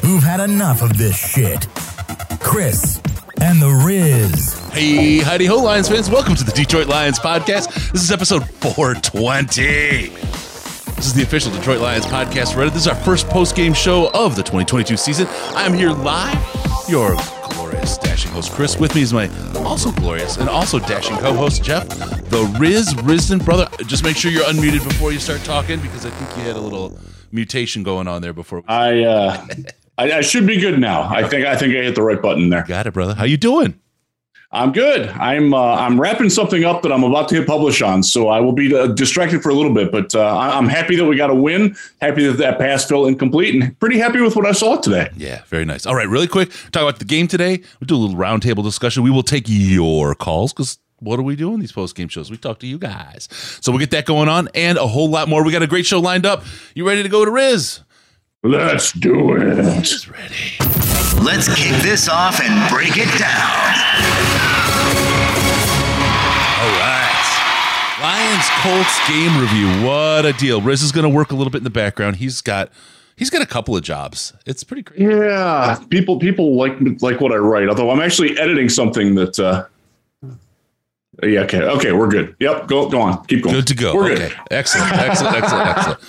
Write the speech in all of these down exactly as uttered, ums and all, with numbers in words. who've had enough of this shit. Chris and the Riz. Hey, howdy ho, Lions fans. Welcome to the Detroit Lions Podcast. This is episode four twenty. This is the official Detroit Lions Podcast Reddit. This is our first post-game show of the twenty twenty-two season. I'm here live, your glorious dashing host, Chris. With me is my also glorious and also dashing co-host, Jeff, the Riz, Rizzen brother. Just make sure you're unmuted before you start talking, because I think you had a little mutation going on there before. I, uh, I I should be good now. I think I think I hit the right button there. Got it, brother. How you doing? I'm good. I'm uh, I'm wrapping something up that I'm about to hit publish on, so I will be uh, distracted for a little bit. But uh, I'm happy that we got a win. Happy that that pass fell incomplete, and pretty happy with what I saw today. Yeah, very nice. All right, really quick, talk about the game today. We'll do a little roundtable discussion. We will take your calls, because what do we do in these post-game shows? We talk to you guys. So we'll get that going on and a whole lot more. We got a great show lined up. You ready to go to Riz? Let's do it. It's ready. Let's kick this off and break it down. All right. Lions-Colts game review. What a deal. Riz is going to work a little bit in the background. He's got... He's got a couple of jobs. It's pretty crazy. Yeah. People people like like what I write, although I'm actually editing something that... Uh, Yeah. Okay. Okay. We're good. Yep. Go. Go on. Keep going. Good to go. We're okay. Good. Excellent. Excellent. Excellent. Excellent.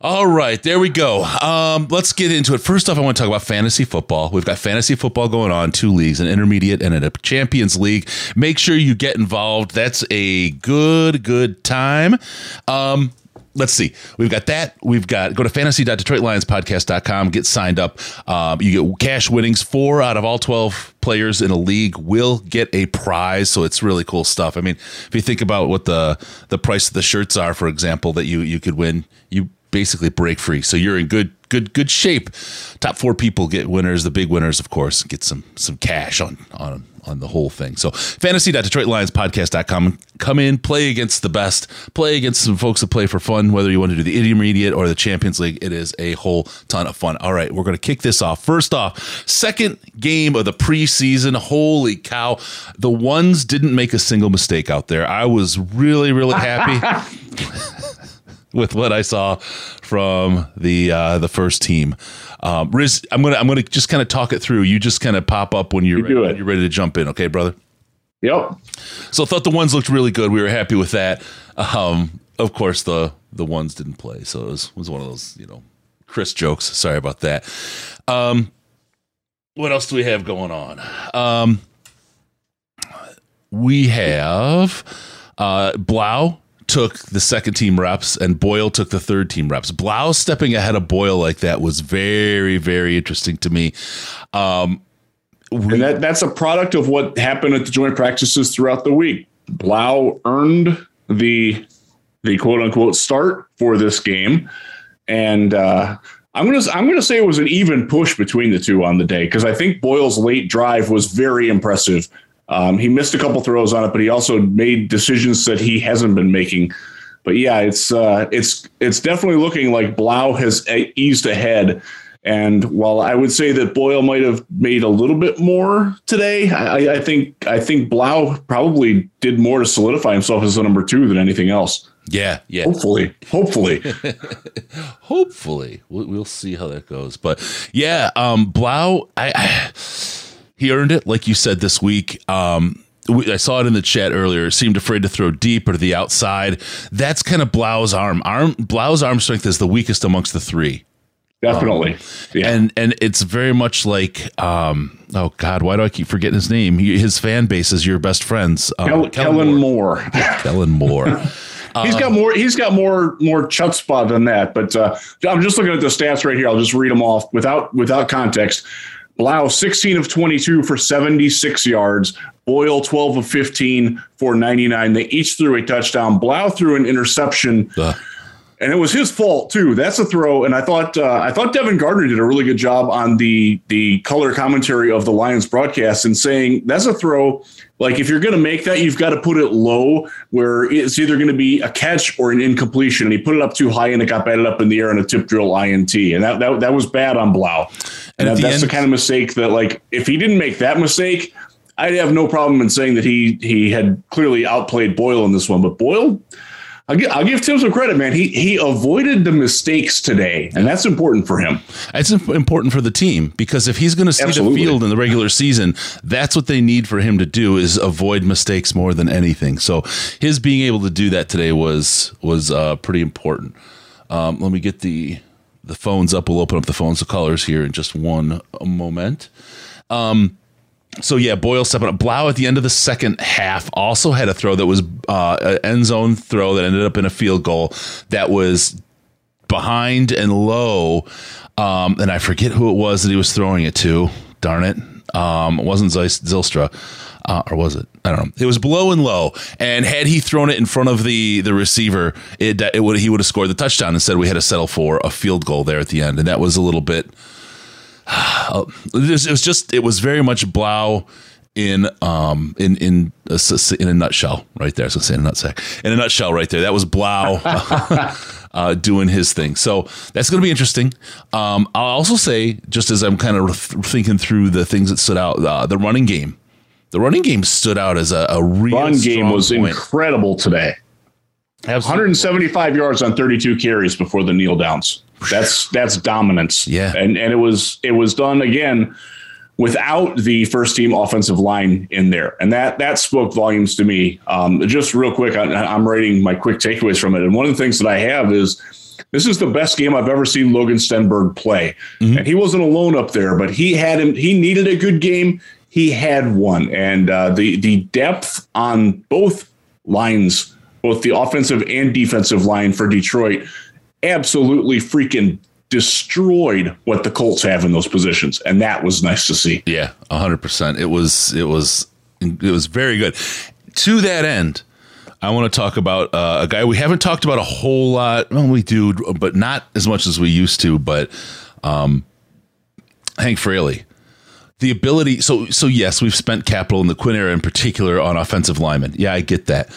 All right. There we go. Um, let's get into it. First off, I want to talk about fantasy football. We've got fantasy football going on, two leagues, an intermediate and a Champions League. Make sure you get involved. That's a good, good time. Um, Let's see. We've got that. We've got go to fantasy dot detroit lions podcast dot com. Get signed up. Um, you get cash winnings. Four out of all twelve players in a league will get a prize. So it's really cool stuff. I mean, if you think about what the the price of the shirts are, for example, that you you could win, you basically break free. So you're in good good good shape. Top four people get winners. The big winners, of course, get some some cash on on them. On the whole thing. So fantasy dot detroit lions podcast dot com. Come in, play against the best, play against some folks that play for fun, whether you want to do the intermediate or the Champions League. It is a whole ton of fun. All right, we're going to kick this off. First off, second game of the preseason. Holy cow. The ones didn't make a single mistake out there. I was really, really happy with what I saw from the uh, the first team. Um, Riz, I'm gonna I'm gonna just kind of talk it through. You just kind of pop up when you're you ready, you're ready to jump in, okay, brother? Yep. So I thought the ones looked really good. We were happy with that. Um, of course, the the ones didn't play, so it was was one of those, you know, Chris jokes. Sorry about that. Um, what else do we have going on? Um, we have uh, Blough took the second team reps and Boyle took the third team reps. Blough stepping ahead of Boyle like that was very, very interesting to me. Um, we, and that, that's a product of what happened at the joint practices throughout the week. Blough earned the, the quote unquote start for this game. And, uh, I'm going to I'm going to say it was an even push between the two on the day, because I think Boyle's late drive was very impressive. Um, he missed a couple throws on it, but he also made decisions that he hasn't been making. But yeah, it's uh, it's it's definitely looking like Blough has eased ahead. And while I would say that Boyle might have made a little bit more today, I, I think I think Blough probably did more to solidify himself as the number two than anything else. Yeah, yeah. Hopefully, hopefully, hopefully, we'll, we'll see how that goes. But yeah, um, Blough, I. I He earned it, like you said, this week. Um, I saw it in the chat earlier. Seemed afraid to throw deep or to the outside. That's kind of Blough's arm. Arm Blough's arm strength is the weakest amongst the three. Definitely. Um, yeah. And and it's very much like, um, oh, God, why do I keep forgetting his name? He, his fan base is your best friends. Um, Kel- Kellen Moore. Moore. Yeah, Kellen Moore. um, he's got more. He's got more more chutzpah than that. But uh, I'm just looking at the stats right here. I'll just read them off without without context. Blough, sixteen of twenty-two for seventy-six yards. Boyle, twelve of fifteen for ninety-nine. They each threw a touchdown. Blough threw an interception. Uh, And it was his fault too. That's a throw. And I thought uh, I thought Devin Gardner did a really good job on the the color commentary of the Lions broadcast and saying that's a throw. Like if you're going to make that, you've got to put it low where it's either going to be a catch or an incompletion. And he put it up too high and it got batted up in the air on a tip drill I N T. And that that, that was bad on Blough. And, and that, that's end- the kind of mistake that, like, if he didn't make that mistake, I'd have no problem in saying that he he had clearly outplayed Boyle in this one. But Boyle, I'll give, I'll give Tim some credit, man. He he avoided the mistakes today, and that's important for him. It's important for the team, because if he's going to see Absolutely. the field in the regular season, that's what they need for him to do, is avoid mistakes more than anything. So his being able to do that today was was uh, pretty important. Um, let me get the the phones up. We'll open up the phones to callers here in just one moment. Um So, yeah, Boyle stepping up. Blough at the end of the second half also had a throw that was uh, an end zone throw that ended up in a field goal that was behind and low. Um, and I forget who it was that he was throwing it to. Darn it. Um, it wasn't Zylstra. Uh, or was it? I don't know. It was below and low. And had he thrown it in front of the the receiver, it, it would he would have scored the touchdown. Instead, we had to settle for a field goal there at the end. And that was a little bit... It was just, it was very much Blough in, um, in, in, a, in a nutshell right there. So in a nutsack, in a nutshell right there, that was Blough uh, doing his thing. So that's going to be interesting. Um, I'll also say, just as I'm kind of thinking through the things that stood out, uh, the running game, the running game stood out as a, a real run game was point. Incredible today. Absolutely. one hundred seventy-five yards on thirty-two carries before the kneel downs. That's that's dominance. Yeah. And and it was it was done again without the first team offensive line in there. And that that spoke volumes to me. Um, just real quick, I, I'm writing my quick takeaways from it. And one of the things that I have is this is the best game I've ever seen Logan Stenberg play. Mm-hmm. And he wasn't alone up there, but he had him. He needed a good game. He had one. And uh, the the depth on both lines, both the offensive and defensive line for Detroit, absolutely freaking destroyed what the Colts have in those positions. And that was nice to see. Yeah, one hundred percent. It was it was it was very good. To that end, I want to talk about uh, a guy we haven't talked about a whole lot. Well, we do, but not as much as we used to. But um, Hank Fraley, the ability. So, so, yes, we've spent capital in the Quinn era in particular on offensive linemen. Yeah, I get that.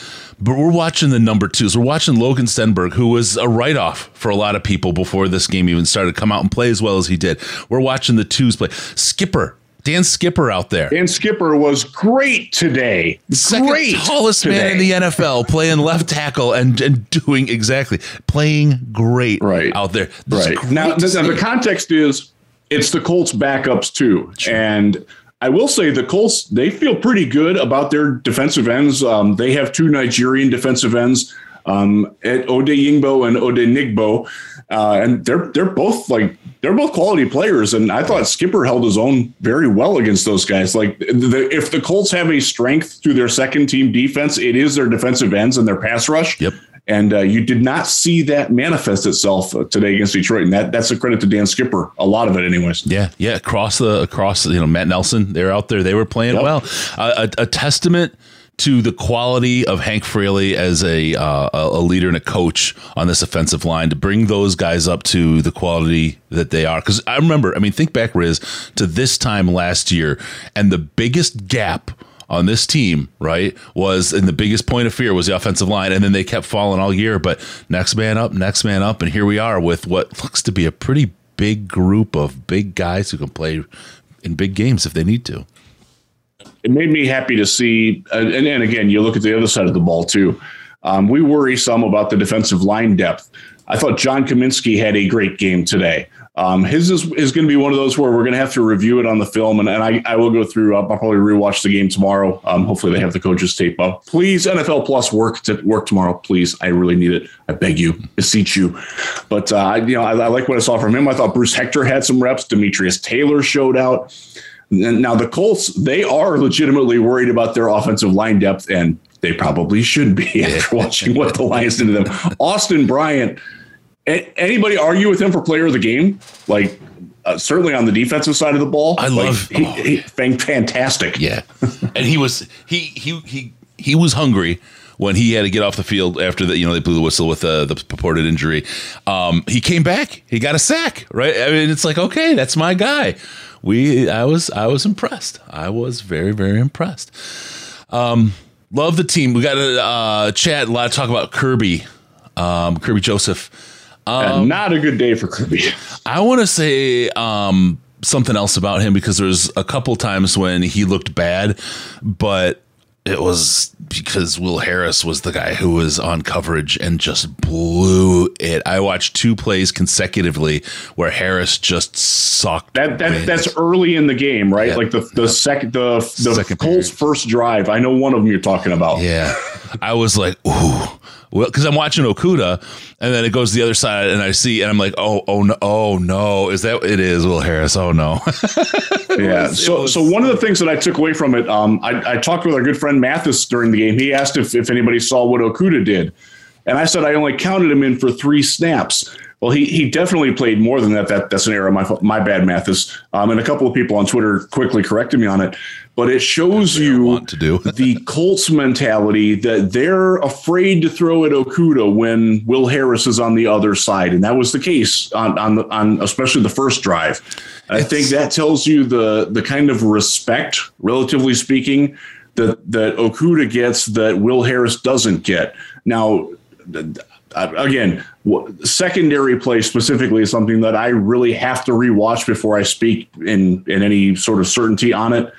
But we're watching the number twos. We're watching Logan Stenberg, who was a write-off for a lot of people before this game even started, come out and play as well as he did. We're watching the twos play. Skipper, Dan Skipper out there. Dan Skipper was great today. Second great tallest today. man in the N F L, playing left tackle and, and doing exactly, playing great right. out there. This right. Great now, the, the context is it's the Colts backups too. Sure. And I will say the Colts, they feel pretty good about their defensive ends. Um, they have two Nigerian defensive ends, um, Ode Yingbo and Ode Nigbo, uh, and they're they're both like they're both quality players. And I thought Skipper held his own very well against those guys. Like the, if the Colts have a strength to their second team defense, it is their defensive ends and their pass rush. Yep. And uh, you did not see that manifest itself today against Detroit, and that, that's a credit to Dan Skipper. A lot of it, anyways. Yeah, yeah. Across the across, you know, Matt Nelson, they're out there. They were playing yep. well. Uh, a, a testament to the quality of Hank Fraley as a uh, a leader and a coach on this offensive line to bring those guys up to the quality that they are. Because I remember, I mean, think back, Riz, to this time last year, and the biggest gap on this team, right, was and the biggest point of fear was the offensive line, and then they kept falling all year. But next man up, next man up, and here we are with what looks to be a pretty big group of big guys who can play in big games if they need to. It made me happy to see, and, and again, you look at the other side of the ball too. Um, we worry some about the defensive line depth. I thought John Kaminsky had a great game today. Um, his is, is going to be one of those where we're going to have to review it on the film, and, and I, I will go through. I'll probably rewatch the game tomorrow. Um, hopefully, they have the coaches tape up. Please, N F L Plus, work to work tomorrow, please. I really need it. I beg you, beseech you. But uh, I, you know, I, I like what I saw from him. I thought Bruce Hector had some reps. Demetrius Taylor showed out. And now the Colts, they are legitimately worried about their offensive line depth, and they probably should be after watching what the Lions did to them. Austin Bryant. Anybody argue with him for player of the game? Like, uh, certainly on the defensive side of the ball. I love like, oh. he, he, fantastic. Yeah, and he was he he he he was hungry when he had to get off the field after that, you know, they blew the whistle with the, the purported injury. Um, he came back. He got a sack, right? I mean, it's like, okay, that's my guy. We, I was, I was impressed. I was very, very impressed. Um, love the team. We got a uh, chat, a lot of talk about Kirby, um, Kirby Joseph. Um, not a good day for Kirby. I want to say um, something else about him, because there's a couple times when he looked bad, but it was because Will Harris was the guy who was on coverage and just blew it. I watched two plays consecutively where Harris just sucked. That, that that's early in the game, right? Yeah. Like the the yeah. second the the second Colts period. First drive. I know one of them you're talking about. Yeah, I was like, ooh. Well, because I'm watching Okuda, and then it goes to the other side, and I see, and I'm like, oh, oh, no, oh, no. Is that it is, Will Harris? Oh, no. yeah. Was, so was, so one of the things that I took away from it, um, I, I talked with our good friend Mathis during the game. He asked if, if anybody saw what Okuda did. And I said I only counted him in for three snaps. Well, he he definitely played more than that. That that's an error. My my bad, Mathis. Um, and a couple of people on Twitter quickly corrected me on it. But it shows you to do. the Colts mentality that they're afraid to throw at Okuda when Will Harris is on the other side, and that was the case on on the, on especially the first drive. I think that tells you the the kind of respect, relatively speaking, that that Okuda gets that Will Harris doesn't get now. Again, secondary play specifically is something that I really have to rewatch before I speak in, in any sort of certainty on it.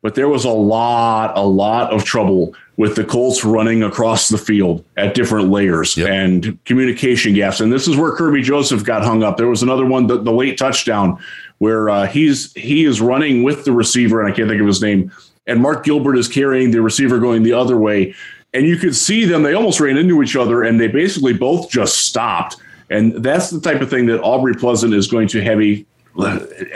But there was a lot, a lot of trouble with the Colts running across the field at different layers yep. and communication gaps. And this is where Kirby Joseph got hung up. There was another one, the, the late touchdown, where uh, he's he is running with the receiver, and I can't think of his name, and Mark Gilbert is carrying the receiver going the other way. And you could see them, they almost ran into each other, and they basically both just stopped. And that's the type of thing that Aubrey Pleasant is going to have a,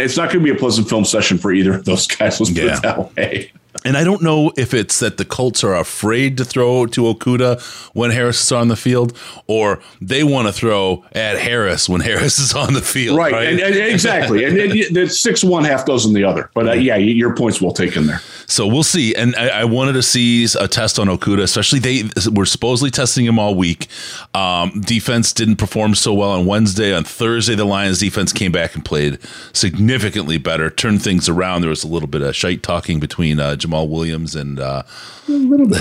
it's not going to be a pleasant film session for either of those guys. Let's yeah. put it that way. And I don't know if it's that the Colts are afraid to throw to Okuda when Harris is on the field, or they want to throw at Harris when Harris is on the field. Right, right? And, and, exactly. and it's six one, half dozen the other. But, uh, yeah, your point's well taken there. So we'll see. And I, I wanted to see a test on Okuda, especially they were supposedly testing him all week. Um, defense didn't perform so well on Wednesday. On Thursday, the Lions defense came back and played significantly better, turned things around. There was a little bit of shite talking between uh, Jamaal Williams and uh, a little bit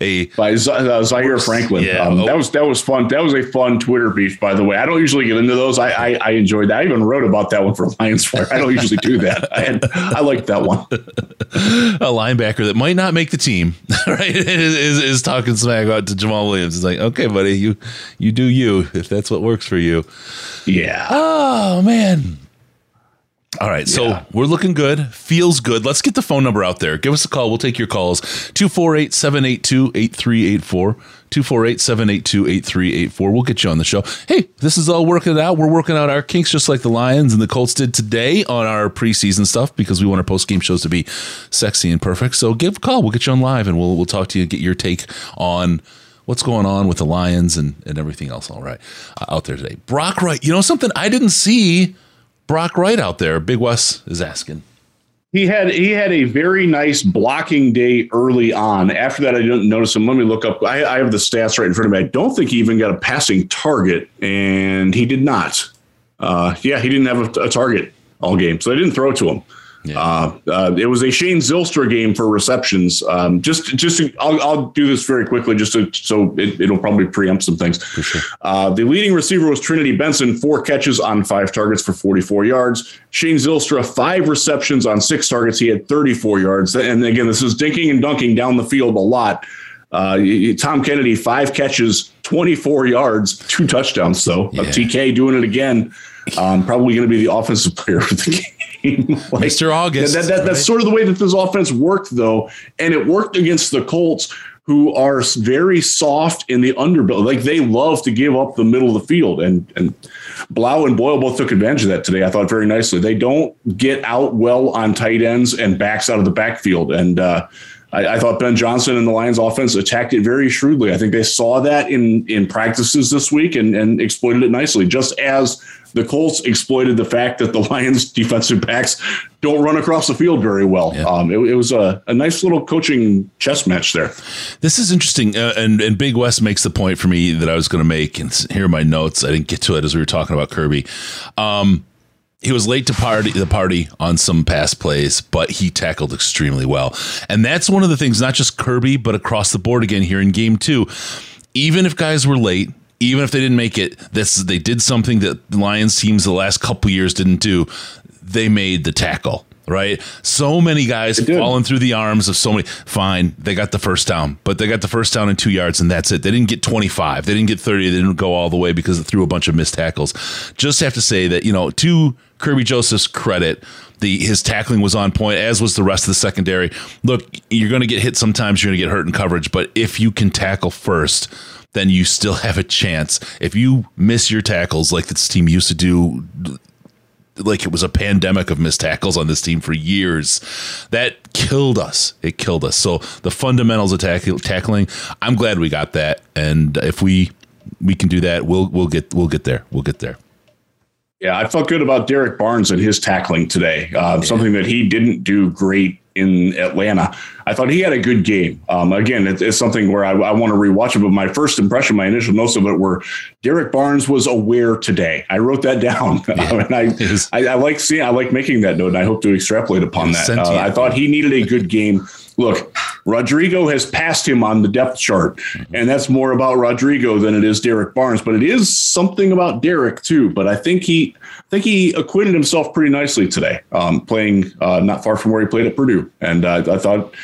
a by Z- uh, Zaire Franklin. Yeah, um, oh. That was that was fun. That was a fun Twitter beef, by the way. I don't usually get into those. I I, I enjoyed that. I even wrote about that one for Lions Fire. I don't usually do that. And I liked that one. A linebacker that might not make the team, right, is, is, is talking smack about to Jamaal Williams. It's like, okay, buddy, you you do you if that's what works for you. Yeah. Oh man. All right, so yeah. we're looking good. Feels good. Let's get the phone number out there. Give us a call. We'll take your calls. two four eight, seven eight two, eight three eight four. two four eight, seven eight two, eight three eight four. We'll get you on the show. Hey, this is all working it out. We're working out our kinks just like the Lions and the Colts did today on our preseason stuff, because we want our post-game shows to be sexy and perfect. So give a call. We'll get you on live, and we'll we'll talk to you and get your take on what's going on with the Lions and, and everything else all right uh, out there today. Brock Wright, you know something I didn't see? Brock Wright out there, Big Wes is asking. He had he had a very nice blocking day early on. After that, I didn't notice him. Let me look up. I, I have the stats right in front of me. I don't think he even got a passing target, and he did not. Uh, yeah, he didn't have a, a target all game, so they didn't throw to him. Yeah. Uh, uh, it was a Shane Zylstra game for receptions. Um, just just to, I'll, I'll do this very quickly just to, so it, it'll probably preempt some things. For sure. Uh, the leading receiver was Trinity Benson, four catches on five targets for forty-four yards. Shane Zylstra, five receptions on six targets. He had thirty-four yards. And again, this is dinking and dunking down the field a lot. Uh, Tom Kennedy, five catches, twenty-four yards, two touchdowns, though. Yeah. T K doing it again. Um, probably going to be the offensive player of the game. Like, Mister August. That, that, right? That's sort of the way that this offense worked, though. And it worked against the Colts, who are very soft in the underbelly. Like, they love to give up the middle of the field. And, and Blough and Boyle both took advantage of that today, I thought, very nicely. They don't get out well on tight ends and backs out of the backfield. And uh, I, I thought Ben Johnson and the Lions offense attacked it very shrewdly. I think they saw that in, in practices this week and, and exploited it nicely, just as the Colts exploited the fact that the Lions defensive backs don't run across the field very well. Yeah. Um, it, it was a, a nice little coaching chess match there. This is interesting. Uh, and, and Big West makes the point for me that I was going to make, and here are my notes. I didn't get to it as we were talking about Kirby. Um, He was late to party the party on some pass plays, but he tackled extremely well. And that's one of the things, not just Kirby, but across the board again here in game two. Even if guys were late, even if they didn't make it, this, they did something that the Lions teams the last couple years didn't do. They made the tackle. Right. So many guys falling through the arms of so many. Fine. They got the first down, but they got the first down in two yards and that's it. They didn't get twenty-five. They didn't get thirty. They didn't go all the way because it threw a bunch of missed tackles. Just have to say that, you know, to Kirby Joseph's credit, the his tackling was on point, as was the rest of the secondary. Look, you're going to get hit sometimes. You're going to get hurt in coverage. But if you can tackle first, then you still have a chance. If you miss your tackles like this team used to do, like it was a pandemic of missed tackles on this team for years. That killed us. It killed us. So the fundamentals of tackle, tackling, I'm glad we got that. And if we we can do that, we'll we'll get we'll get there. We'll get there. Yeah, I felt good about Derek Barnes and his tackling today. Uh, yeah. Something that he didn't do great in Atlanta. I thought he had a good game. Um, again, it's, it's something where I, I want to rewatch it, but my first impression, my initial notes of it were Derek Barnes was aware today. I wrote that down. Yeah. um, and I, I, I like seeing, I like making that note and I hope to extrapolate upon that. Uh, I thought he needed a good game. Look, Rodrigo has passed him on the depth chart, and that's more about Rodrigo than it is Derek Barnes, but it is something about Derek too. But I think he, I think he acquitted himself pretty nicely today, um, playing uh, not far from where he played at Purdue. And uh, I thought,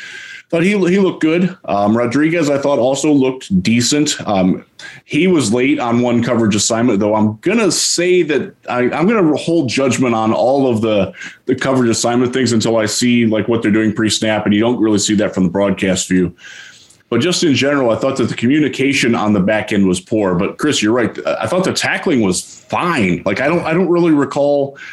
thought he he looked good. Um, Rodriguez, I thought, also looked decent. Um, he was late on one coverage assignment, though. I'm going to say that I, I'm going to hold judgment on all of the, the coverage assignment things until I see like what they're doing pre-snap, and you don't really see that from the broadcast view. But just in general, I thought that the communication on the back end was poor. But, Chris, you're right. I thought the tackling was fine. Like, I don't I don't really recall –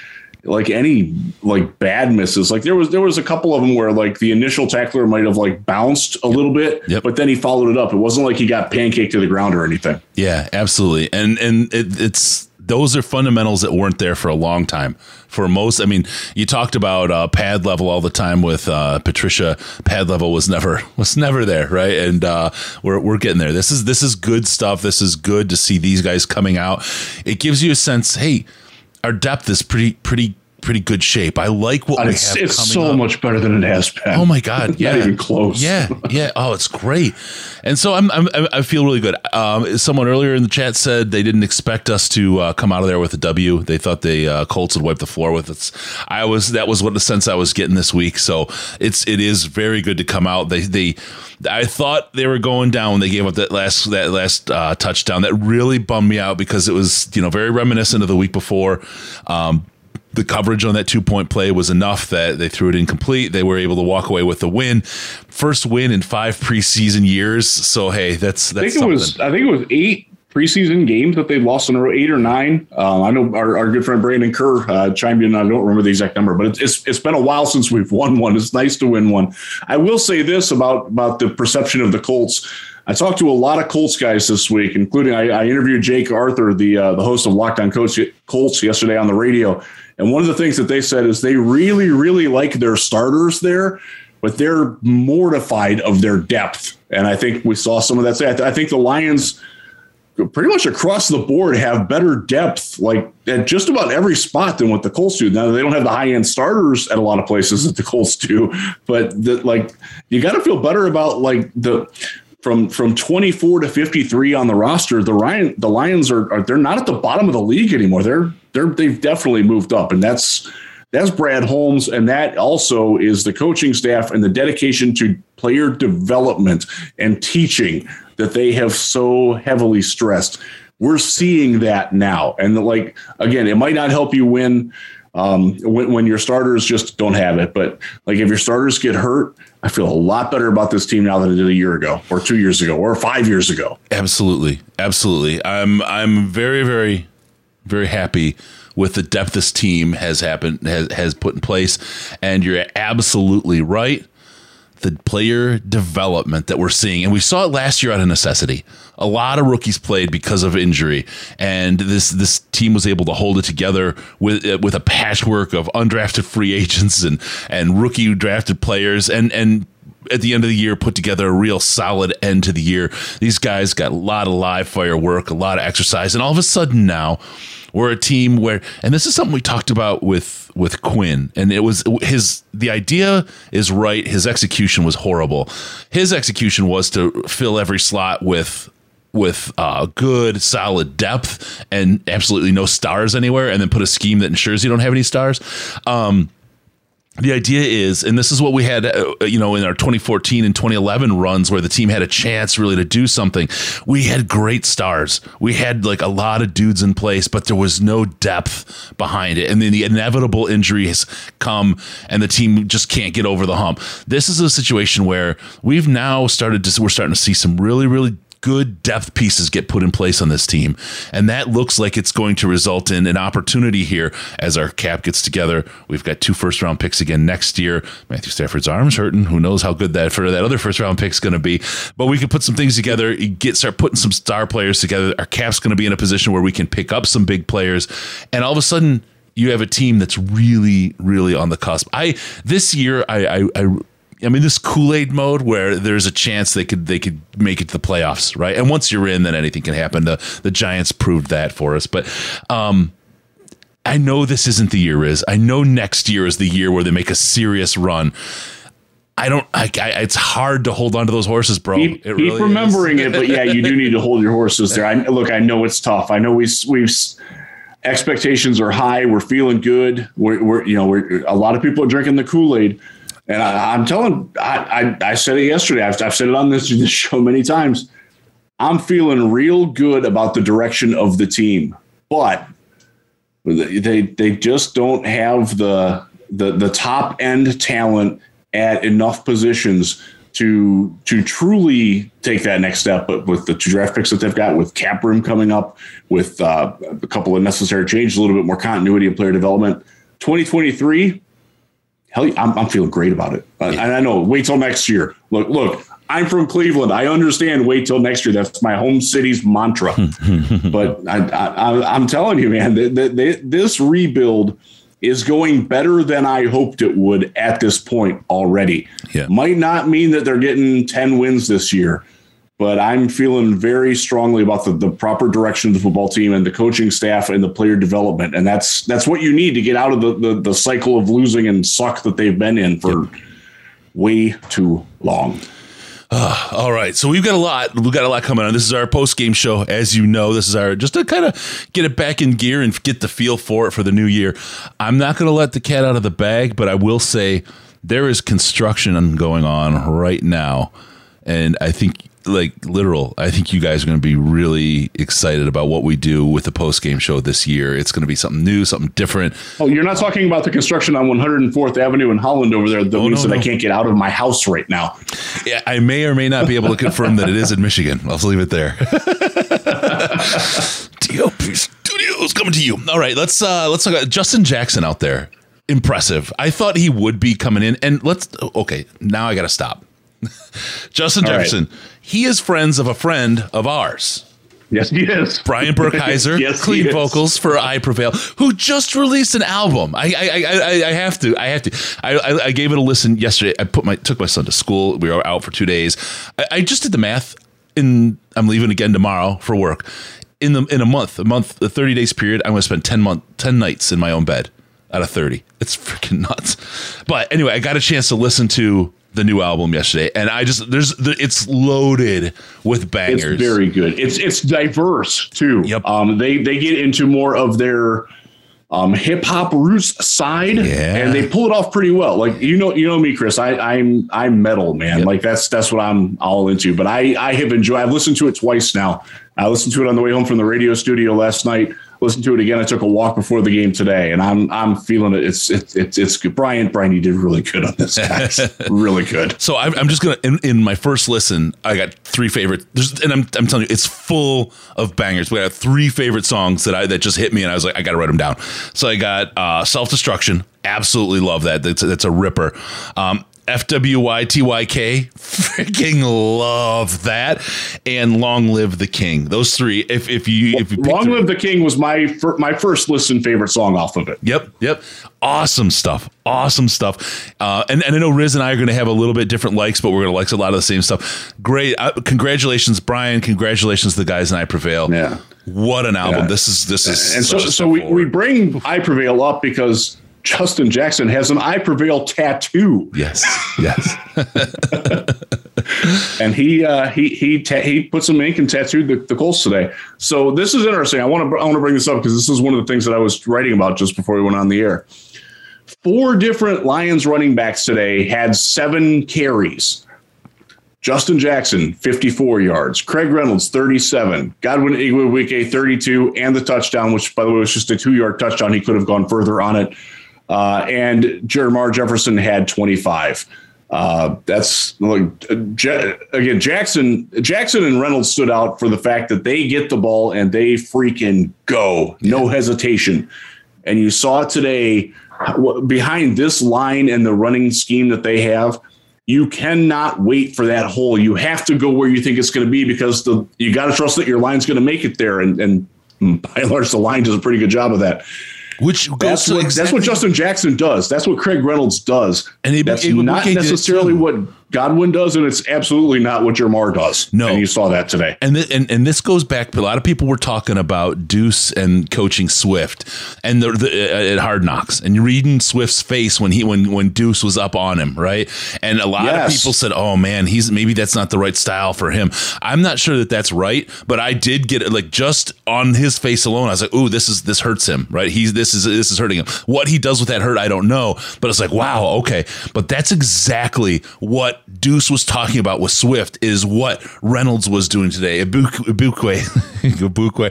like any like bad misses. Like there was, there was a couple of them where like the initial tackler might've like bounced a yep. little bit, yep. but then he followed it up. It wasn't like he got pancaked to the ground or anything. Yeah, absolutely. And, and it, it's, those are fundamentals that weren't there for a long time for most. I mean, you talked about uh, pad level all the time with uh, Patricia. Pad level was never was never there, right? And uh, we're we're getting there. This is this is good stuff. This is good to see these guys coming out. It gives you a sense, hey, our depth is pretty, pretty, pretty good shape. I like what we it's, have it's coming so up. Much better than it has been. Oh my God. Yeah. Not even close. Yeah. Yeah. Oh, it's great. And so I'm, I'm, I feel really good. Um, someone earlier in the chat said they didn't expect us to uh, come out of there with a W. They thought the uh, Colts would wipe the floor with us. I was, that was what the sense I was getting this week. So it's, it is very good to come out. They, they, I thought they were going down when they gave up that last, that last uh, touchdown. That really bummed me out because it was, you know, very reminiscent of the week before. Um, The coverage on that two-point play was enough that they threw it incomplete. They were able to walk away with the win. First win in five preseason years. So, hey, that's that's I think something. It was, I think it was eight preseason games that they lost in a row, eight or nine. Um, I know our, our good friend Brandon Kerr uh, chimed in. I don't remember the exact number, but it's, it's it's been a while since we've won one. It's nice to win one. I will say this about, about the perception of the Colts. I talked to a lot of Colts guys this week, including I, I interviewed Jake Arthur, the uh, the host of Locked On Colts, Colts yesterday on the radio. And one of the things that they said is they really, really like their starters there, but they're mortified of their depth. And I think we saw some of that. I, th- I think the Lions pretty much across the board have better depth, like at just about every spot than what the Colts do. Now, they don't have the high end starters at a lot of places that the Colts do, but the, like you got to feel better about like the from from twenty-four to fifty-three on the roster. The Ryan, the Lions are, are they're not at the bottom of the league anymore. They're They're, they've definitely moved up, and that's that's Brad Holmes, and that also is the coaching staff and the dedication to player development and teaching that they have so heavily stressed. We're seeing that now, and like again, it might not help you win um, when, when your starters just don't have it, but like if your starters get hurt, I feel a lot better about this team now than I did a year ago, or two years ago, or five years ago. Absolutely, absolutely. I'm I'm very very. Very happy with the depth this team has happened has, has put in place, and you're absolutely right. the player development that we're seeing. And we saw it last year out of necessity. A lot of rookies played because of injury. And this this team was able to hold it together with with a patchwork of undrafted free agents and, and rookie drafted players. And, and at the end of the year, put together a real solid end to the year. These guys got a lot of live fire work, a lot of exercise. And all of a sudden now, we're a team where, and this is something we talked about with, with Quinn, and it was his, the idea is right. His execution was horrible. His execution was to fill every slot with, with uh, good, solid depth and absolutely no stars anywhere, and then put a scheme that ensures you don't have any stars. Um, The idea is, and this is what we had, uh, you know, in our twenty fourteen and twenty eleven runs where the team had a chance really to do something. We had great stars. We had like a lot of dudes in place, but there was no depth behind it. And then the inevitable injuries come and the team just can't get over the hump. This is a situation where we've now started to, we're starting to see some really, really good depth pieces get put in place on this team. And that looks like it's going to result in an opportunity here as our cap gets together. We've got two first round picks again next year. Matthew Stafford's arm's hurting. Who knows how good that for that other first round pick is going to be, but we can put some things together, get, start putting some star players together. Our cap's going to be in a position where we can pick up some big players. And all of a sudden you have a team that's really, really on the cusp. I, this year, I, I, I, I mean, this Kool-Aid mode where there's a chance they could they could make it to the playoffs, right? And once you're in, then anything can happen. The the Giants proved that for us. But um, I know this isn't the year, Riz. I know next year is the year where they make a serious run. I don't. I, I, it's hard to hold on to those horses, bro. Keep, it really keep remembering it, but yeah, you do need to hold your horses there. I, look, I know it's tough. I know we we've. Expectations are high. We're feeling good. We're, we're you know we're a lot of people are drinking the Kool-Aid. And I, I'm telling, I, I I said it yesterday. I've, I've said it on this, this show many times. I'm feeling real good about the direction of the team, but they they just don't have the the the top end talent at enough positions to to truly take that next step. But with the two draft picks that they've got, with cap room coming up, with uh, a couple of necessary changes, a little bit more continuity of player development, twenty twenty-three. Hell, I'm, I'm feeling great about it. Uh, yeah. And I know, wait till next year. Look, look, I'm from Cleveland. I understand. Wait till next year. That's my home city's mantra. But I, I, I'm telling you, man, they, they, this rebuild is going better than I hoped it would at this point already. Yeah. Might not mean that they're getting ten wins this year, but I'm feeling very strongly about the, the proper direction of the football team and the coaching staff and the player development. And that's that's what you need to get out of the, the, the cycle of losing and suck that they've been in for yep. way too long. Uh, all right. So we've got a lot. We've got a lot coming on. This is our post-game show. As you know, this is our just to kind of get it back in gear and get the feel for it for the new year. I'm not going to let the cat out of the bag, but I will say there is construction going on right now. And I think... like literal, I think you guys are going to be really excited about what we do with the post game show this year. It's going to be something new, something different. Oh, you're not talking about the construction on one hundred fourth Avenue in Holland over there. That oh, means no, that no. I can't get out of my house right now. Yeah, I may or may not be able to confirm that it is in Michigan. I'll leave it there. D O P Studios coming to you. All right, let's uh, let's talk about Justin Jackson out there. Impressive. I thought he would be coming in, and let's okay. Now I got to stop. Justin All Jefferson. Right. He is friends of a friend of ours. Yes, he is. Brian Burkheiser, yes, clean vocals for I Prevail, who just released an album. I I I, I have to. I have to. I, I gave it a listen yesterday. I put my took my son to school. We were out for two days. I, I just did the math, and I'm leaving again tomorrow for work. In the in a month, a month, a thirty days period, I'm going to spend ten month, ten nights in my own bed out of thirty. It's freaking nuts. But anyway, I got a chance to listen to the new album yesterday, and I just there's it's loaded with bangers. It's very good. It's it's diverse too. Yep. Um, they they get into more of their um, hip hop roots side, yeah. and they pull it off pretty well. Like you know you know me, Chris. I I'm I'm metal, man. Yep. Like that's that's what I'm all into. But I I have enjoyed. I've listened to it twice now. I listened to it on the way home from the radio studio last night. Listened to it again. I took a walk before the game today, and I'm I'm feeling it. It's it's it's, it's good. Brian, Brian, you did really good on this, guys. Really good. So I'm, I'm just gonna in, in my first listen, I got three favorite. There's, and I'm I'm telling you, it's full of bangers. We got three favorite songs that I that just hit me, and I was like, I gotta write them down. So I got uh, Self Destruction. Absolutely love that. That's that's a ripper. Um, F W Y T Y K. Freaking love that. And Long Live the King. Those three. If if you if you Long Live the King was my fir- my first listen favorite song off of it. Yep, yep. Awesome stuff. Awesome stuff. Uh, and, and I know Riz and I are going to have a little bit different likes, but we're going to like a lot of the same stuff. Great. Uh, congratulations, Brian. Congratulations to the guys in I Prevail. Yeah. What an album. Yeah. This is this is. And so so we, we bring I Prevail up because Justin Jackson has an I Prevail tattoo. Yes, yes. And he uh, he he ta- he put some ink and tattooed the, the Colts today. So this is interesting. I want to I want to bring this up because this is one of the things that I was writing about just before we went on the air. Four different Lions running backs today had seven carries. Justin Jackson, fifty-four yards. Craig Reynolds, thirty-seven. Godwin Igwe-Wike, thirty-two, and the touchdown, which by the way was just a two-yard touchdown. He could have gone further on it. Uh, and Jermar Jefferson had twenty-five. Uh, that's look, Je- again, Jackson, Jackson and Reynolds stood out for the fact that they get the ball and they freaking go, no hesitation. And you saw today behind this line and the running scheme that they have, you cannot wait for that hole. You have to go where you think it's going to be because the, you got to trust that your line's going to make it there. And, and by and large, the line does a pretty good job of that. Which goes that's, what, exactly. that's what Justin Jackson does. That's what Craig Reynolds does. And he, that's he, not he necessarily what Godwin does, and it's absolutely not what Jermar does. No. And you saw that today. And, th- and and this goes back, a lot of people were talking about Deuce and coaching Swift and the, the uh, at Hard Knocks, and you're reading Swift's face when he when when Deuce was up on him, right? And a lot yes. of people said, oh, man, he's maybe that's not the right style for him. I'm not sure that that's right, but I did get it, like, just on his face alone, I was like, ooh, this is this hurts him, right? He's this is this is hurting him. What he does with that hurt, I don't know, but it's like, wow, okay. But that's exactly what Deuce was talking about with Swift is what Reynolds was doing today. Ibukwe, Ibukwe,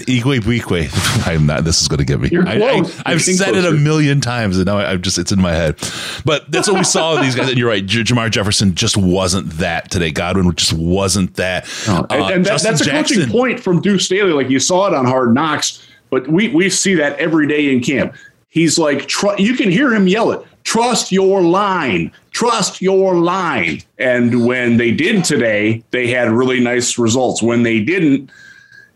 Igwe-Buike. I'm not. This is going to get me. You're I, I, I've said closer. it a million times, and now I'm just. It's in my head. But that's what we saw. These guys. And you're right. Jermar Jefferson just wasn't that today. Godwin just wasn't that. No. And, uh, and that, that's a Jackson. coaching point from Deuce Staley. Like you saw it on Hard Knocks, but we we see that every day in camp. He's like, tr- you can hear him yell it. Trust your line. Trust your line. And when they did today, they had really nice results. When they didn't,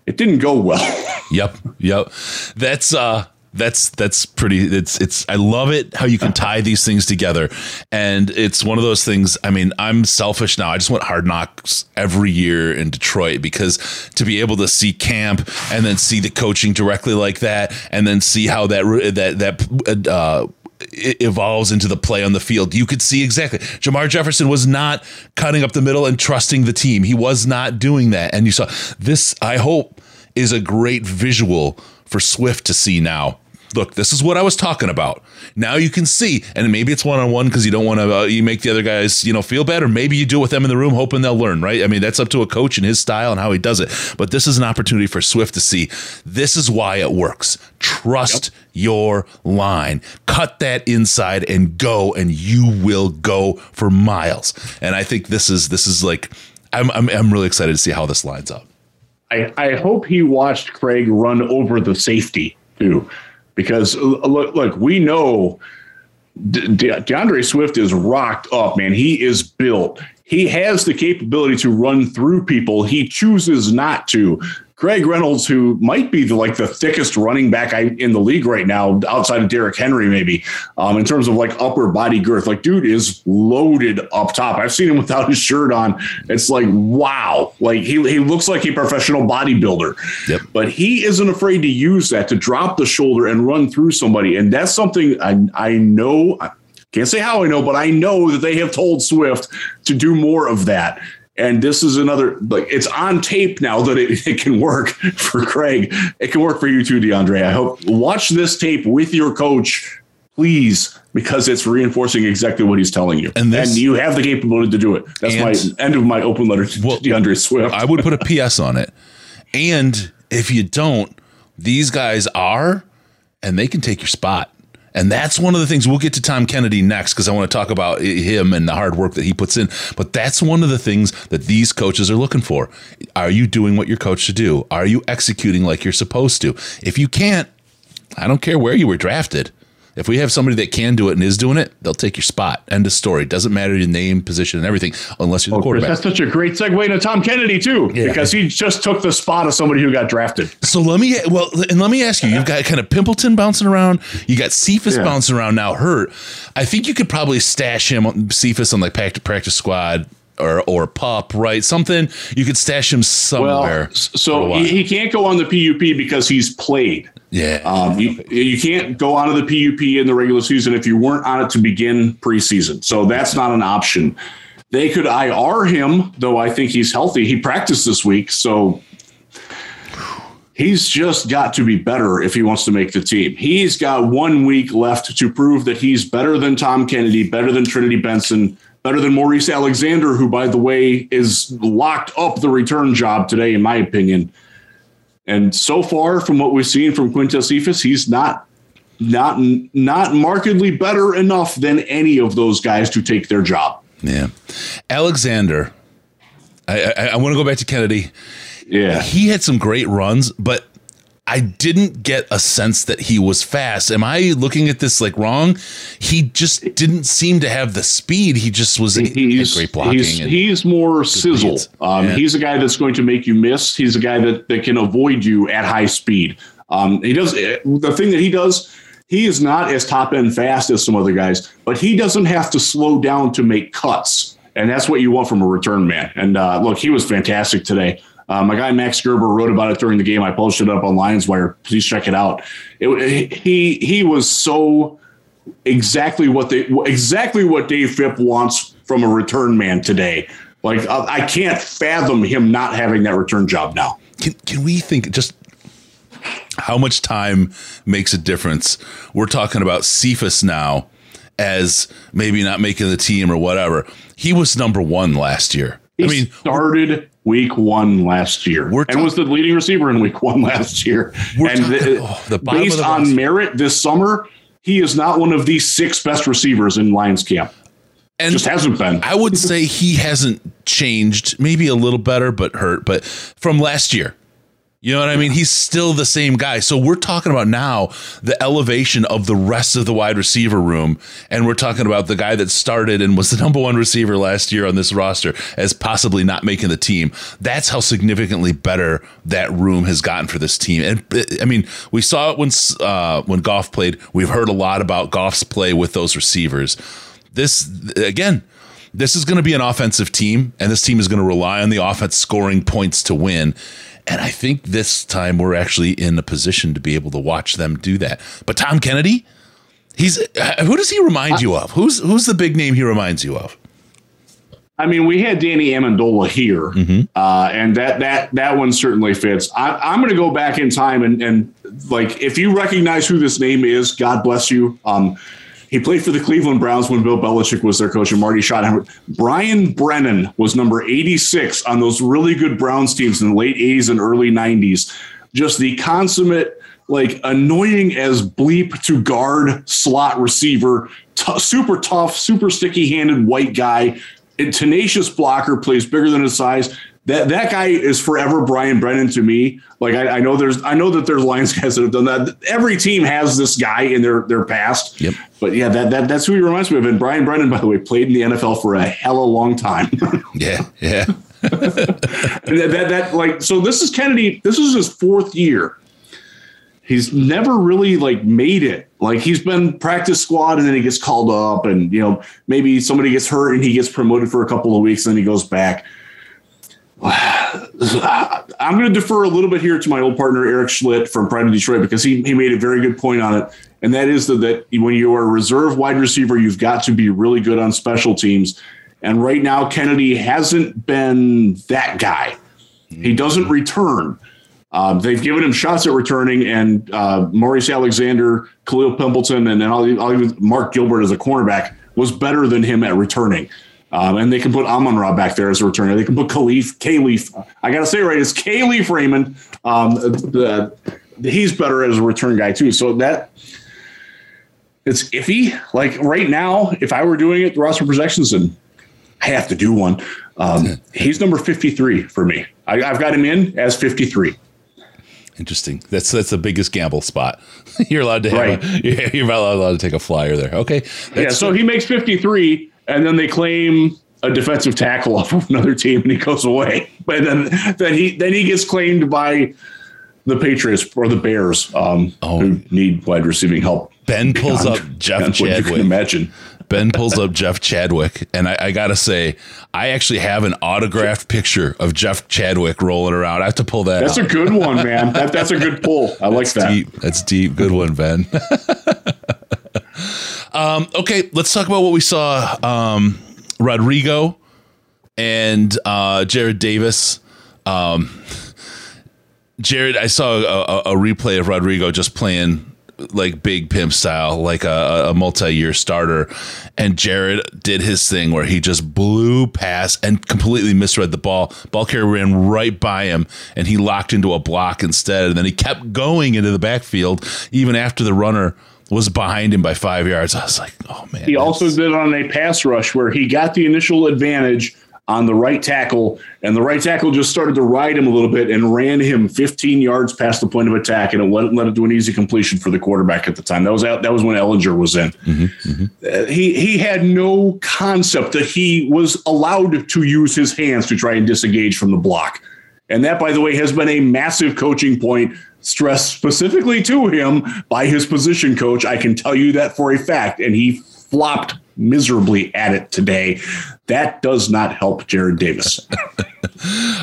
it didn't go well. Yep. Yep. That's uh that's that's pretty it's it's I love it how you can tie these things together. And it's one of those things. I mean, I'm selfish now. I just want Hard Knocks every year in Detroit because to be able to see camp and then see the coaching directly like that and then see how that that that uh it evolves into the play on the field. You could see exactly. Jermar Jefferson was not cutting up the middle and trusting the team. He was not doing that. And you saw this, I hope, is a great visual for Swift to see now. Look, this is what I was talking about. Now you can see, and maybe it's one-on-one because you don't want to uh, you make the other guys, you know, feel bad, or maybe you do it with them in the room hoping they'll learn, right? I mean, that's up to a coach and his style and how he does it. But this is an opportunity for Swift to see this is why it works. Trust yep. your line. Cut that inside and go, and you will go for miles. And I think this is this is like I'm I'm, I'm really excited to see how this lines up. I, I hope he watched Craig run over the safety, too. Because, look, look, we know De- De- DeAndre Swift is rocked up, man. He is built. He has the capability to run through people. He chooses not to. Craig Reynolds, who might be the, like the thickest running back I, in the league right now, outside of Derrick Henry, maybe, um, in terms of like upper body girth. Like, dude is loaded up top. I've seen him without his shirt on. It's like, wow. Like, he, he looks like a professional bodybuilder. Yep. But he isn't afraid to use that, to drop the shoulder and run through somebody. And that's something I, I know. I can't say how I know, but I know that they have told Swift to do more of that. And this is another, like, it's on tape now that it, it can work for Craig. It can work for you too, DeAndre. I hope watch this tape with your coach, please, because it's reinforcing exactly what he's telling you. And, this, and you have the capability to do it. That's my end of my open letter to well, DeAndre Swift. I would put a P S on it. And if you don't, these guys are, and they can take your spot. And that's one of the things. We'll get to Tom Kennedy next because I want to talk about him and the hard work that he puts in. But that's one of the things that these coaches are looking for. Are you doing what you're coached to do? Are you executing like you're supposed to? If you can't, I don't care where you were drafted. If we have somebody that can do it and is doing it, they'll take your spot. End of story. Doesn't matter your name, position, and everything, unless you're oh, the quarterback. Chris, that's such a great segue into Tom Kennedy, too, yeah. because he just took the spot of somebody who got drafted. So let me well, and let me ask you, you've got kind of Pimpleton bouncing around. You got Cephas yeah. bouncing around now hurt. I think you could probably stash him, Cephas, on like practice squad. Or or pop, right? Something you could stash him somewhere. Well, so he, he can't go on the P U P because he's played. Yeah. Um, you, you can't go onto the P U P in the regular season if you weren't on it to begin preseason. So that's not an option. They could I R him, though I think he's healthy. He practiced this week, so he's just got to be better if he wants to make the team. He's got one week left to prove that he's better than Tom Kennedy, better than Trinity Benson, better than Maurice Alexander, who, by the way, is locked up the return job today, in my opinion. And so far, from what we've seen from Quintez Cephas, he's not not not markedly better enough than any of those guys to take their job. Yeah, Alexander. I I, I want to go back to Kennedy. Yeah, he had some great runs, but I didn't get a sense that he was fast. Am I looking at this like wrong? He just didn't seem to have the speed. He just was he's, great blocking. He's, he's more sizzle. Um, yeah. He's a guy that's going to make you miss. He's a guy that, that can avoid you at high speed. Um, he does the thing that he does. He is not as top end fast as some other guys, but he doesn't have to slow down to make cuts. And that's what you want from a return man. And uh, look, he was fantastic today. Uh, my guy Max Gerber wrote about it during the game. I posted it up on Lions Wire. Please check it out. It, he he was so exactly what they exactly what Dave Phipp wants from a return man today. Like I, I can't fathom him not having that return job now. Can can we think just how much time makes a difference? We're talking about Cephas now as maybe not making the team or whatever. He was number one last year. He I mean, started. Week one last year, ta- and was the leading receiver in week one last year. We're and talking, the, oh, the based the on merit this summer, he is not one of the six best receivers in Lions camp. And just hasn't been. I would say he hasn't changed. Maybe a little better, but hurt. But from last year, you know what I mean? He's still the same guy. So we're talking about now the elevation of the rest of the wide receiver room. And we're talking about the guy that started and was the number one receiver last year on this roster as possibly not making the team. That's how significantly better that room has gotten for this team. And I mean, we saw it when, uh, when Goff played. We've heard a lot about Goff's play with those receivers. This, again, this is going to be an offensive team, and this team is going to rely on the offense scoring points to win. And I think this time we're actually in a position to be able to watch them do that. But Tom Kennedy, he's who does he remind I, you of? Who's who's the big name he reminds you of? I mean, we had Danny Amendola here, mm-hmm. uh, and that that that one certainly fits. I, I'm going to go back in time and and like if you recognize who this name is, God bless you. Um, he played for the Cleveland Browns when Bill Belichick was their coach and Marty Schottenheimer. Brian Brennan was number eighty-six on those really good Browns teams in the late eighties and early nineties. Just the consummate, like annoying as bleep to guard slot receiver, t- super tough, super sticky-handed white guy, a tenacious blocker, plays bigger than his size. That that guy is forever Brian Brennan to me. Like I, I know there's I know that there's Lions guys that have done that. Every team has this guy in their their past. Yep. But yeah, that that that's who he reminds me of. And Brian Brennan, by the way, played in the N F L for a hell of a long time. yeah, yeah. that, that that like so this is Kennedy. This is his fourth year. He's never really like made it. Like he's been practice squad and then he gets called up, and you know maybe somebody gets hurt and he gets promoted for a couple of weeks and then he goes back. I'm going to defer a little bit here to my old partner, Eric Schlitt from Pride of Detroit, because he, he made a very good point on it. And that is that, that when you are a reserve wide receiver, you've got to be really good on special teams. And right now, Kennedy hasn't been that guy. He doesn't return. Um, they've given him shots at returning, and uh, Maurice Alexander, Khalil Pimpleton, and then I'll, I'll even Mark Gilbert as a cornerback was better than him at returning. Um, and they can put Amon-Ra back there as a returner. They can put Khalif, Khalif. I got to say it right. It's Khalif Raymond. Um, the, he's better as a return guy, too. So that it's iffy. Like right now, if I were doing it, the roster projections, and I have to do one, um, he's number fifty-three for me. I, I've got him in as fifty-three. Interesting. That's that's the biggest gamble spot. You're allowed to have right. a, you're not allowed to take a flyer there. Okay. That's yeah. So he makes fifty-three, and then they claim a defensive tackle off of another team, and he goes away. But then then he then he gets claimed by the Patriots or the Bears, um, oh. who need wide receiving help. Ben pulls up Jeff Chadwick. You can imagine. Ben pulls up Jeff Chadwick, and I, I gotta say, I actually have an autographed picture of Jeff Chadwick rolling around. I have to pull that. That's out. A good one, man. That, that's a good pull. I like that's that. Deep. That's deep. Good one, Ben. um, okay, let's talk about what we saw. Um, Rodrigo and uh, Jared Davis. Um, Jared, I saw a, a, a replay of Rodrigo just playing. Like big pimp style, like a, a multi-year starter. And Jared did his thing where he just blew past and completely misread the ball. Ball carrier ran right by him and he locked into a block instead. And then he kept going into the backfield even after the runner was behind him by five yards. I was like, oh man. He also did on a pass rush where he got the initial advantage on the right tackle, and the right tackle just started to ride him a little bit and ran him fifteen yards past the point of attack, and it led, led to an easy completion for the quarterback at the time. That was out, that was when Ellinger was in. Mm-hmm, mm-hmm. Uh, he he had no concept that he was allowed to use his hands to try and disengage from the block. And that, by the way, has been a massive coaching point stressed specifically to him by his position coach. I can tell you that for a fact, and he flopped miserably at it today. That does not help Jared Davis.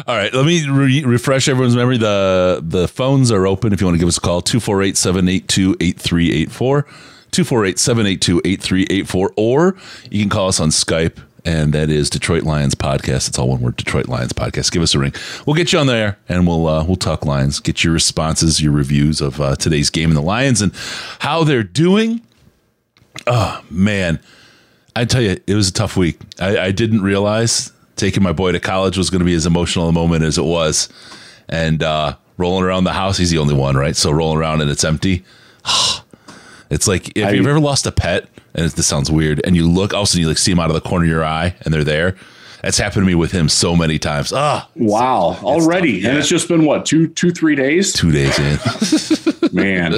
All right, let me re- refresh everyone's memory. The the phones are open if you want to give us a call. two four eight, seven eight two, eight three eight four, two four eight, seven eight two, eight three eight four, or you can call us on Skype, and that is Detroit Lions Podcast. It's all one word, Detroit Lions Podcast. Give us a ring. We'll get you on there, and we'll uh, we'll talk Lions, get your responses, your reviews of uh, today's game and the Lions and how they're doing. Oh, man. I tell you, it was a tough week. I, I didn't realize taking my boy to college was going to be as emotional a moment as it was. And uh, rolling around the house, he's the only one, right? So rolling around and it's empty. It's like if I, you've ever lost a pet, and it, this sounds weird, and you look, all of a sudden you like see them out of the corner of your eye, and they're there. That's happened to me with him so many times. Ah, wow, it's, already, it's and it's just been what two, two, three days. Two days in, man.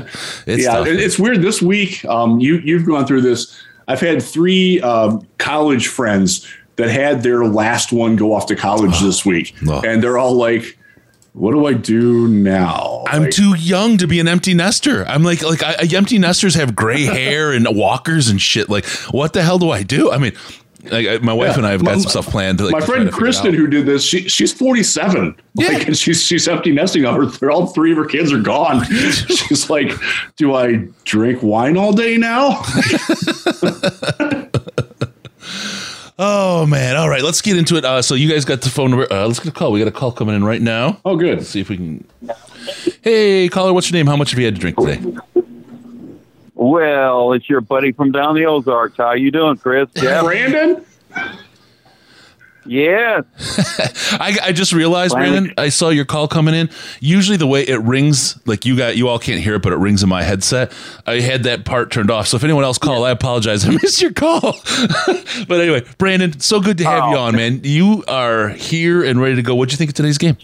It's yeah, tough, it, man. It's weird. This week, um, you you've gone through this. I've had three um, college friends that had their last one go off to college oh, this week, oh. and they're all like, "What do I do now? I'm like, too young to be an empty nester." I'm like, like I, empty nesters have gray hair and walkers and shit. Like, what the hell do I do? I mean, like, my wife yeah, and I have got my, some stuff planned. To, like, my friend Kristen, who did this, she she's forty-seven. Yeah. Like, and she's she's empty nesting. Her, her, all three of her kids are gone. She's like, do I drink wine all day now? Oh man! All right, let's get into it. Uh, so you guys got the phone number. Uh, let's get a call. We got a call coming in right now. Oh, good. Let's see if we can. Hey, caller, what's your name? How much have you had to drink today? Well, it's your buddy from down the Ozarks. How you doing, Chris? Jeff? Brandon? Yeah. I, I just realized, Brandon, Brandon, I saw your call coming in. Usually the way it rings, like you got, you all can't hear it, but it rings in my headset. I had that part turned off. So if anyone else called, I apologize. I missed your call. But anyway, Brandon, so good to have oh. you on, man. You are here and ready to go. What'd you think of today's game?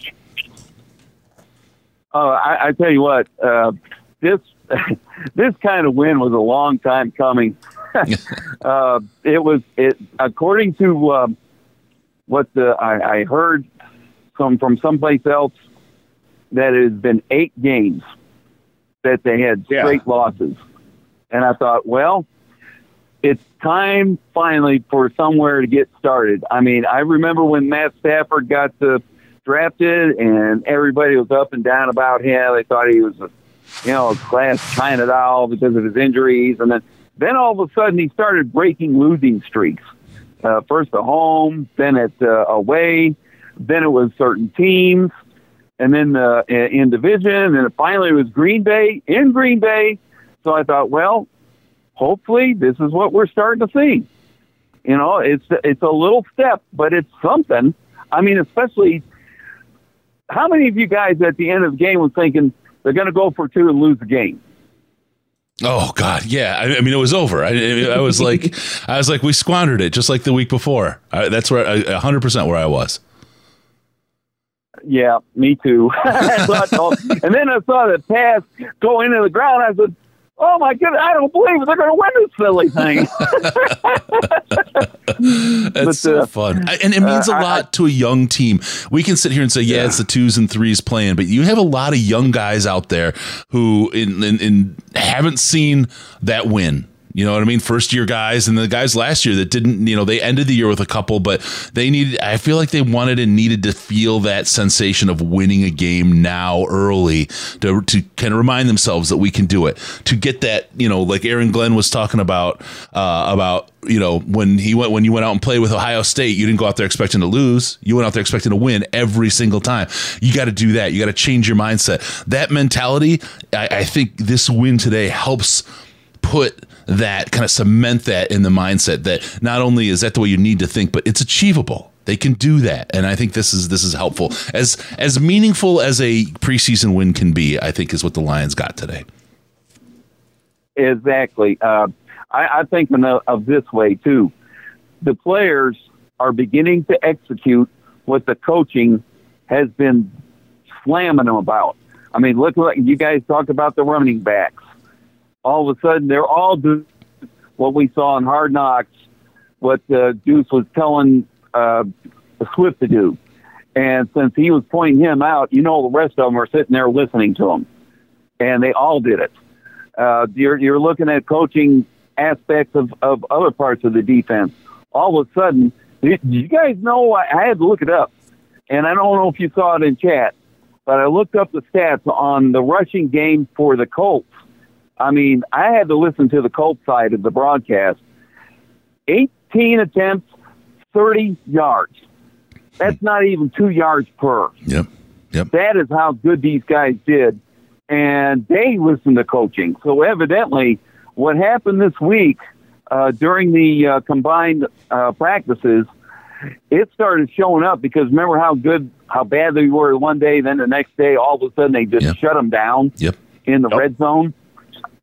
Oh, I, I tell you what, uh, this – this kind of win was a long time coming. uh, it was, it according to uh, what the, I, I heard some, from someplace else, that it has been eight games that they had straight yeah. losses. And I thought, well, it's time finally for somewhere to get started. I mean, I remember when Matt Stafford got the, drafted and everybody was up and down about him. They thought he was a you know, class China doll because of his injuries. And then, then all of a sudden he started breaking losing streaks. Uh, first at home, then at uh, away, then it was certain teams, and then uh, in division, and it finally was Green Bay, in Green Bay. So I thought, well, hopefully this is what we're starting to see. You know, it's it's a little step, but it's something. I mean, especially, how many of you guys at the end of the game were thinking, they're going to go for two and lose the game? Oh God, yeah. I, I mean, it was over. I, I was like, I was like, we squandered it, just like the week before. I, that's where, a hundred percent where I was. yeah, me too. And then I saw the pass go into the ground. I said, oh, my goodness, I don't believe they're going to win this silly thing. That's but, so uh, fun. And it means uh, a lot I, to a young team. We can sit here and say, yeah, yeah, it's the twos and threes playing, but you have a lot of young guys out there who in, in, in haven't seen that win. You know what I mean? First year guys and the guys last year that didn't, you know, they ended the year with a couple, but they needed, I feel like they wanted and needed to feel that sensation of winning a game now early to, to kind of remind themselves that we can do it, to get that, you know, like Aaron Glenn was talking about, uh, about, you know, when he went, when you went out and played with Ohio State, you didn't go out there expecting to lose. You went out there expecting to win every single time. You got to do that. You got to change your mindset. That mentality, I, I think this win today helps put that, kind of cement that in the mindset that not only is that the way you need to think, but it's achievable. They can do that. And I think this is this is helpful. As as meaningful as a preseason win can be, I think is what the Lions got today. Exactly. Uh, I, I think of this way, too. The players are beginning to execute what the coaching has been slamming them about. I mean, look, like you guys talked about the running backs. All of a sudden, they're all doing what we saw in Hard Knocks, what uh, Deuce was telling uh, Swift to do. And since he was pointing him out, you know, the rest of them are sitting there listening to him. And they all did it. Uh, you're, you're looking at coaching aspects of, of other parts of the defense. All of a sudden, you, you guys know, I, I had to look it up. And I don't know if you saw it in chat, but I looked up the stats on the rushing game for the Colts. I mean, I had to listen to the Colts side of the broadcast. eighteen attempts, thirty yards. That's not even two yards per. Yep, yep. That is how good these guys did, and they listened to coaching. So evidently, what happened this week uh, during the uh, combined uh, practices, it started showing up because remember how good, how bad they were one day, then the next day, all of a sudden, they just yep. shut them down yep. in the yep. red zone.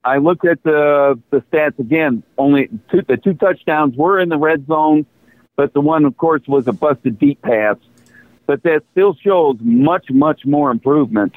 I looked at the the stats again. Only two, the two touchdowns were in the red zone, but the one, of course, was a busted deep pass. But that still shows much, much more improvement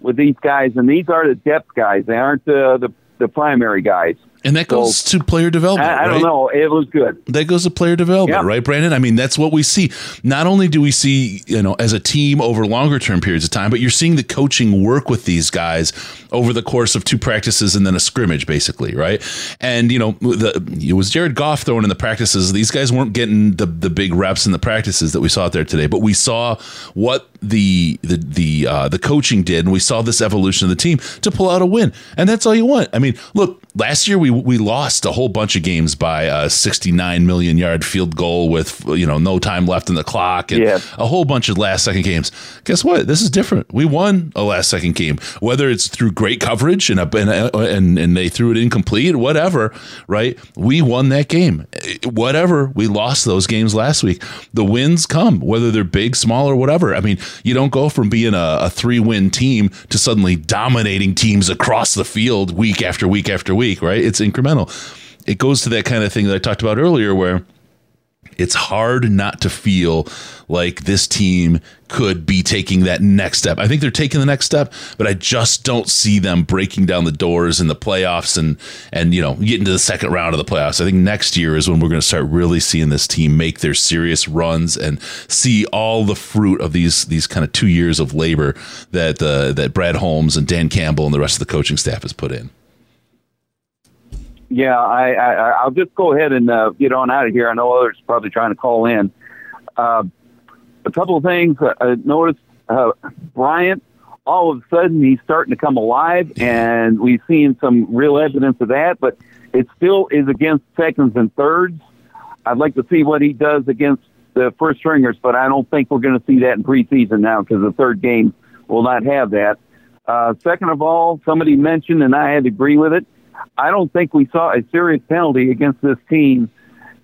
with these guys. And these are the depth guys. They aren't the the, the primary guys. And that goes so, to player development. I, I right? don't know. It was good. That goes to player development, yeah. right, Brandon? I mean, that's what we see. Not only do we see, you know, as a team over longer term periods of time, but you're seeing the coaching work with these guys over the course of two practices and then a scrimmage, basically, right? And you know, the, it was Jared Goff throwing in the practices. These guys weren't getting the the big reps in the practices that we saw out there today, but we saw what the the the uh, the coaching did, and we saw this evolution of the team to pull out a win. And that's all you want. I mean, look, last year we. We lost a whole bunch of games by a sixty-nine million yard field goal with, you know, no time left in the clock and yeah. a whole bunch of last second games. Guess what? This is different. We won a last second game, whether it's through great coverage and a, and, a, and and they threw it incomplete, whatever, right? We won that game. Whatever. We lost those games last week. The wins come, whether they're big, small, or whatever. I mean, you don't go from being a, a three-win team to suddenly dominating teams across the field week after week after week, right? It's incremental. It goes to that kind of thing that I talked about earlier where it's hard not to feel like this team could be taking that next step. I think they're taking the next step, but I just don't see them breaking down the doors in the playoffs and, and you know, getting to the second round of the playoffs. I think next year is when we're going to start really seeing this team make their serious runs and see all the fruit of these these kind of two years of labor that uh, that Brad Holmes and Dan Campbell and the rest of the coaching staff has put in. Yeah, I, I, I'll just go ahead and uh, get on out of here. I know others are probably trying to call in. Uh, a couple of things I noticed. Uh, Bryant, all of a sudden, he's starting to come alive, and we've seen some real evidence of that, but it still is against seconds and thirds. I'd like to see what he does against the first stringers, but I don't think we're going to see that in preseason now because the third game will not have that. Uh, second of all, somebody mentioned, and I had to agree with it, I don't think we saw a serious penalty against this team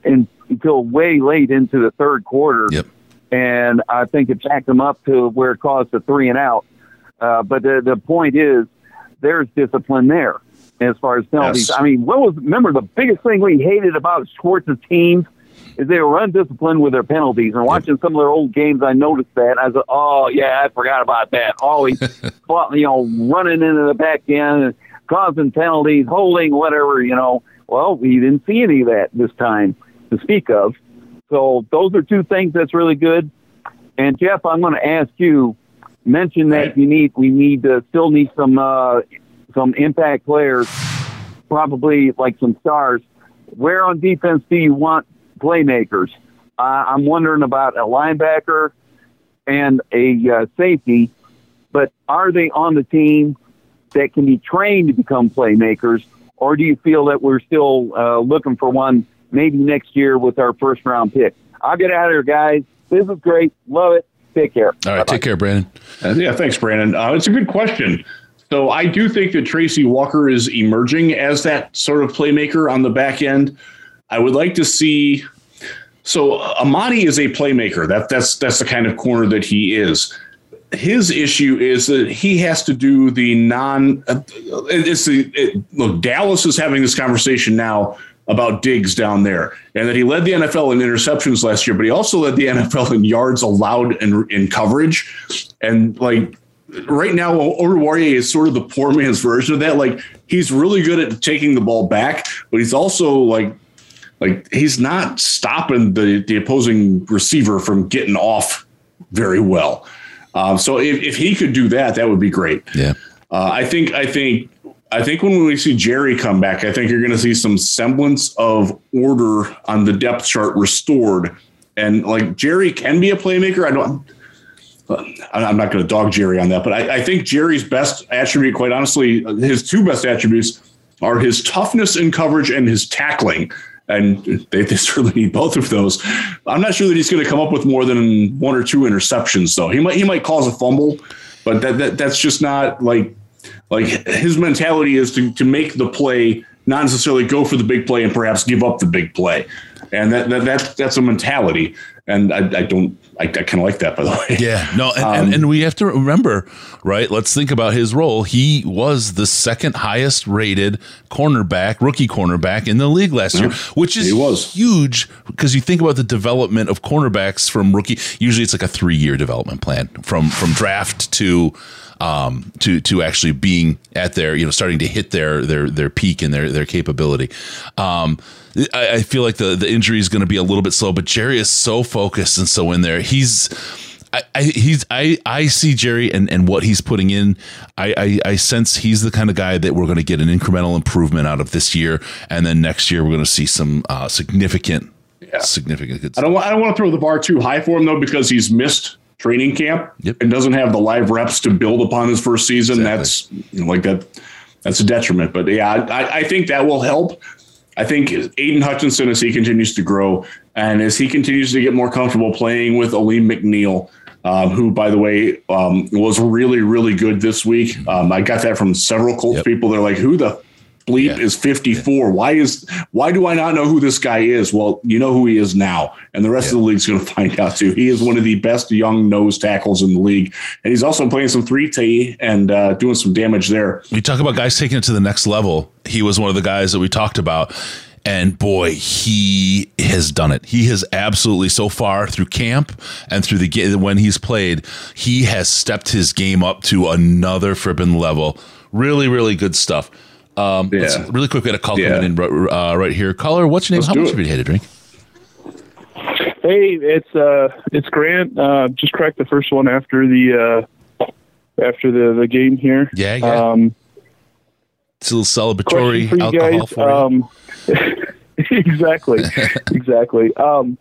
in, until way late into the third quarter. Yep. And I think it jacked them up to where it caused a three and out. Uh, but the, the point is, there's discipline there as far as penalties. Yes. I mean, what was remember the biggest thing we hated about Schwartz's teams is they were undisciplined with their penalties. And watching some of their old games, I noticed that. I said, oh, yeah, I forgot about that. Always, you know, running into the back end, and causing penalties, holding, whatever, you know. Well, we didn't see any of that this time to speak of. So those are two things that's really good. And, Jeff, I'm going to ask you, mention that you need, we need to still need some uh, some impact players, probably like some stars. Where on defense do you want playmakers? Uh, I'm wondering about a linebacker and a uh, safety, but are they on the team that can be trained to become playmakers, or do you feel that we're still uh, looking for one maybe next year with our first-round pick? I'll get out of here, guys. This is great. Love it. Take care. All right. Bye-bye. Take care, Brandon. Uh, yeah, thanks, Brandon. Uh, it's a good question. So I do think that Tracy Walker is emerging as that sort of playmaker on the back end. I would like to see. So Amadi is a playmaker. That that's that's the kind of corner that he is. His issue is that he has to do the non. Uh, it's the it, look. Dallas is having this conversation now about Diggs down there, and that he led the N F L in interceptions last year, but he also led the N F L in yards allowed and in coverage. And like right now, Oruwariye is sort of the poor man's version of that. Like he's really good at taking the ball back, but he's also like, like he's not stopping the, the opposing receiver from getting off very well. Um, so if, if he could do that, that would be great. Yeah. Uh, I think, I think, I think when we see Jerry come back, I think you're going to see some semblance of order on the depth chart restored. And like Jerry can be a playmaker. I don't, I'm not going to dog Jerry on that, but I, I think Jerry's best attribute, quite honestly, his two best attributes are his toughness in coverage and his tackling. And they, they certainly need both of those. I'm not sure that he's going to come up with more than one or two interceptions though. He might, he might cause a fumble, but that, that that's just not like, Like his mentality is to, to make the play, not necessarily go for the big play and perhaps give up the big play. And that, that that's, that's a mentality. And I, I don't, I, I kind of like that, by the way. Yeah, no. And, um, and, and we have to remember, right? Let's think about his role. He was the second highest rated cornerback, rookie cornerback in the league last yeah, year, which is was. huge because you think about the development of cornerbacks from rookie. Usually it's like a three year development plan from, from draft to, um, to, to actually being at their, you know, starting to hit their, their, their peak and their, their capability. Um, I, I feel like the, the injury is going to be a little bit slow, but Jerry is so focused and so in there. He's, I, I he's, I, I see Jerry and, and what he's putting in. I, I, I sense he's the kind of guy that we're going to get an incremental improvement out of this year. And then next year, we're going to see some uh, significant, yeah. significant. Good stuff. I don't want, I don't want to throw the bar too high for him though, because he's missed training camp yep. and doesn't have the live reps to build upon his first season. Exactly. That's you know, like that. That's a detriment, but yeah, I, I think that will help. I think Aiden Hutchinson, as he continues to grow and as he continues to get more comfortable playing with Aleem McNeil, um, who, by the way, um, was really, really good this week. Um, I got that from several Colts yep. people. They're like, who the bleep yeah. is fifty-four? Yeah. Why is why do I not know who this guy is? Well, you know who he is now, and the rest yeah. of the league's going to find out, too. He is one of the best young nose tackles in the league, and he's also playing some three T and uh, doing some damage there. You talk about guys taking it to the next level. He was one of the guys that we talked about, and boy, he has done it. He has absolutely, so far through camp and through the game when he's played, he has stepped his game up to another frippin' level. Really, really good stuff. Um, yeah. let's, really quick, we had a call yeah. coming in uh, right here. Caller, what's your name? Let's How much have you had to drink? Hey, it's uh, it's Grant. Uh, just cracked the first one after the uh, after the, the game here. Yeah, yeah. Um, it's a little celebratory for you alcohol guys. For um, exactly, exactly. Um,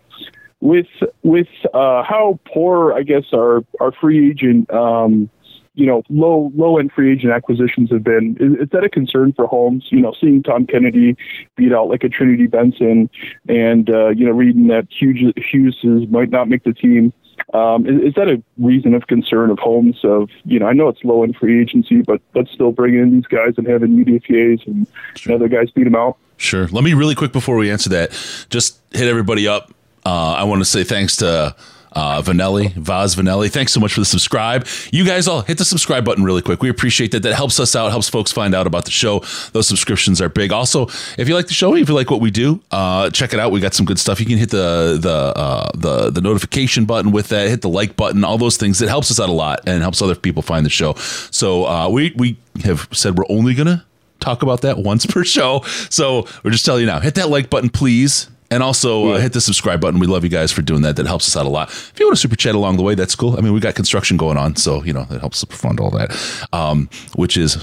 with with uh, how poor, I guess, our our free agent. Um, you know, low, low end free agent acquisitions have been, is, is that a concern for Holmes? You know, seeing Tom Kennedy beat out like a Trinity Benson and, uh, you know, reading that Hughes, Hughes might not make the team. Um, is, is that a reason of concern of Holmes of, you know, I know it's low end free agency, but let's still bring in these guys and having U D F As and sure. other guys beat them out. Sure. Let me really quick before we answer that, just hit everybody up. Uh, I want to say thanks to Uh, Vanelli, Vaz Vanelli, thanks so much for the subscribe. You guys all hit the subscribe button really quick. We appreciate that. That helps us out, helps folks find out about the show. Those subscriptions are big. Also, if you like the show, if you like what we do, uh, check it out. We got some good stuff. You can hit the the uh, the the notification button with that. Hit the like button. All those things. It helps us out a lot and helps other people find the show. So uh, we we have said we're only gonna talk about that once per show. So we're just telling you now. Hit that like button, please. And also yeah. uh, hit the subscribe button. We love you guys for doing that. That helps us out a lot. If you want to super chat along the way, that's cool. I mean, we got construction going on, so, you know, that helps fund all that, um, which is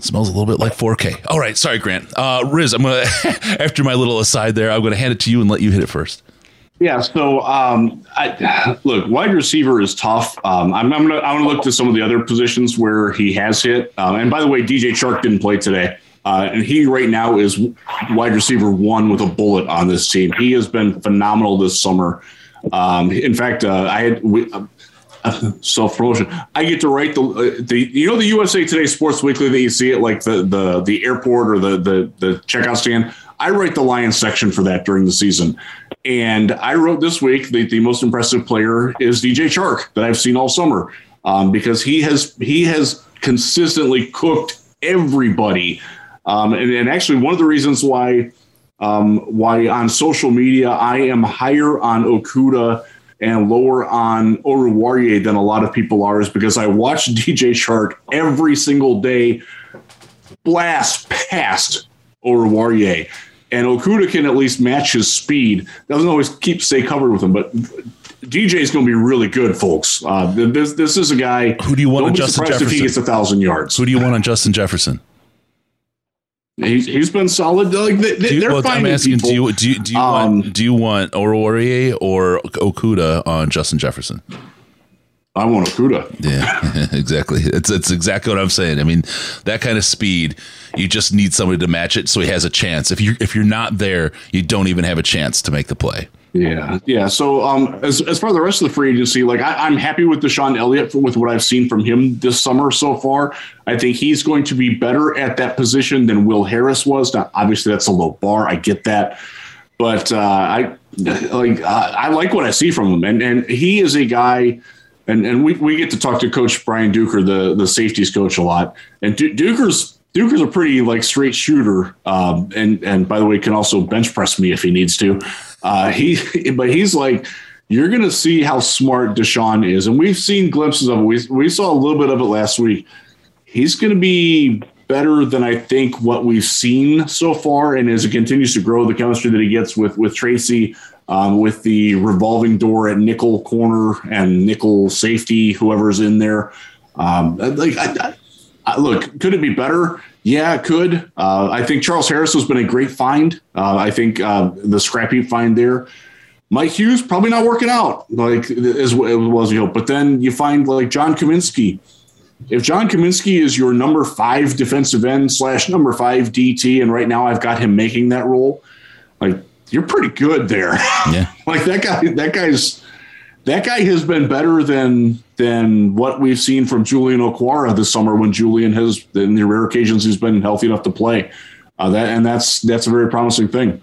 smells a little bit like four K. All right. Sorry, Grant. Uh, Riz, I'm going to, after my little aside there, I'm going to hand it to you and let you hit it first. Yeah. So, um, I, look, wide receiver is tough. Um, I'm, I'm going to, I want to look to some of the other positions where he has hit. Um, and by the way, D J Chark didn't play today. Uh, and he right now is wide receiver one with a bullet on this team. He has been phenomenal this summer. Um, in fact, uh, I had we, uh, self-promotion. I get to write the, the, you know, the U S A Today Sports Weekly that you see at like the the the airport or the the, the checkout stand. I write the Lions section for that during the season. And I wrote this week that the most impressive player is D J Chark that I've seen all summer, um, because he has he has consistently cooked everybody. Um, and, and actually, one of the reasons why um, why on social media I am higher on Okuda and lower on Oruwariye than a lot of people are is because I watch D J Chark every single day blast past Oruwariye. And Okuda can at least match his speed. Doesn't always keep stay covered with him, but D J is going to be really good, folks. Uh, this this is a guy. Who do you want on Justin Jefferson? If he gets a thousand yards. Who do you want on Justin Jefferson? He's he's been solid. Like they, they're you, well, finding I'm asking, people. Do you do you, do you um, want do you want Oruwariye or Okuda on Justin Jefferson? I want Okuda. Yeah, exactly. It's it's exactly what I'm saying. I mean, that kind of speed, you just need somebody to match it so he has a chance. If you if you're not there, you don't even have a chance to make the play. Yeah, yeah. So um, as as far as the rest of the free agency, like I, I'm happy with Deshaun Elliott for, with what I've seen from him this summer so far. I think he's going to be better at that position than Will Harris was. Now, obviously, that's a low bar. I get that, but uh, I like I, I like what I see from him, and and he is a guy. And and we, we get to talk to Coach Brian Duker, the the safeties coach, a lot. And du- Duker's. Duker's a pretty like straight shooter, um, and and by the way, can also bench press me if he needs to. Uh, he, but he's like, you're going to see how smart Deshaun is, and we've seen glimpses of it. We we saw a little bit of it last week. He's going to be better than I think what we've seen so far, and as it continues to grow, the chemistry that he gets with with Tracy, um, with the revolving door at nickel corner and nickel safety, whoever's in there, um, like. I, I, Uh, look, could it be better? Yeah, it could. Uh, I think Charles Harris has been a great find. Uh, I think uh, the scrappy find there. Mike Hughes probably not working out like as well as you hope. But then you find like John Kaminsky. If John Kaminsky is your number five defensive end slash number five D T, and right now I've got him making that role, like you're pretty good there. Yeah. Like that guy. That guy's. That guy has been better than than what we've seen from Julian Okwara this summer when Julian has, in the rare occasions he's been healthy enough to play. Uh, that and that's that's a very promising thing.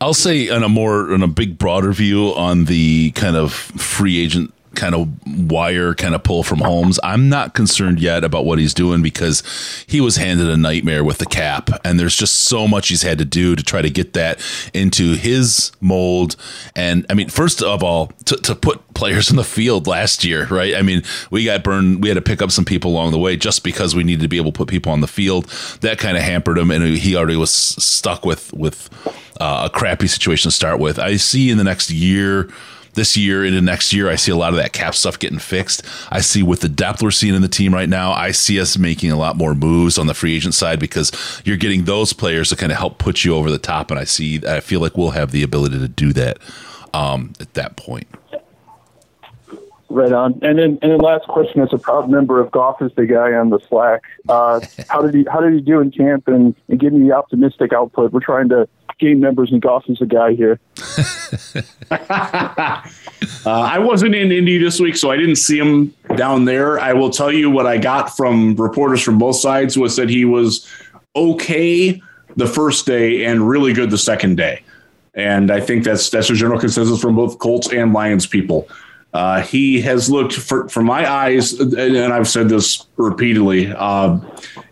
I'll say on a more on a big broader view on the kind of free agent kind of wire kind of pull from Holmes. I'm not concerned yet about what he's doing because he was handed a nightmare with the cap, and there's just so much he's had to do to try to get that into his mold. And I mean, first of all, to, to put players in the field last year, right? I mean, we got burned. We had to pick up some people along the way just because we needed to be able to put people on the field. That kind of hampered him, and he already was stuck with, with uh, a crappy situation to start with. I see in the next year This year into next year, I see a lot of that cap stuff getting fixed. I see with the depth we're seeing in the team right now, I see us making a lot more moves on the free agent side because you're getting those players to kind of help put you over the top. And I see, I feel like we'll have the ability to do that um, at that point. Right on. And then, and then last question, as a proud member of Golf is the Guy on the Slack, uh, how did he, how did he do in camp and, and give me the optimistic output? We're trying to game members and Golf is a Guy here. uh, I wasn't in Indy this week, so I didn't see him down there. I will tell you what I got from reporters from both sides was that he was okay the first day and really good the second day. And I think that's that's a general consensus from both Colts and Lions people. Uh, he has looked, for, for my eyes, and I've said this repeatedly, uh,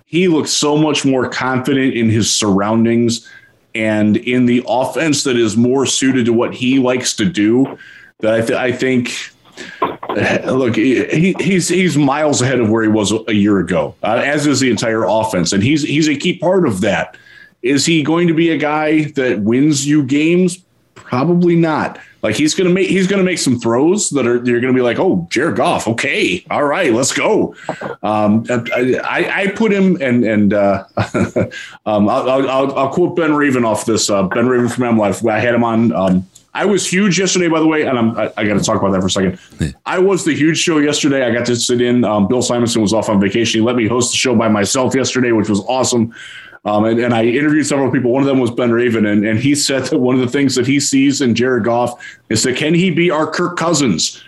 he looks so much more confident in his surroundings and in the offense that is more suited to what he likes to do, that I, th- I think – Look, he, he's he's miles ahead of where he was a year ago, uh, as is the entire offense. And he's he's a key part of that. Is he going to be a guy that wins you games? Probably not. Like he's going to make he's going to make some throws that are you're going to be like, oh, Jared Goff. OK. All right. Let's go. Um, I, I put him and and uh, um, I'll, I'll, I'll quote Ben Raven off this. Uh, Ben Raven from M Life. I had him on. Um, I was huge yesterday, by the way, and I'm, I, I got to talk about that for a second. Yeah. I was the huge show yesterday. I got to sit in. Um, Bill Simonson was off on vacation. He let me host the show by myself yesterday, which was awesome. Um, and, and I interviewed several people. One of them was Ben Raven, and, and he said that one of the things that he sees in Jared Goff is that can he be our Kirk Cousins?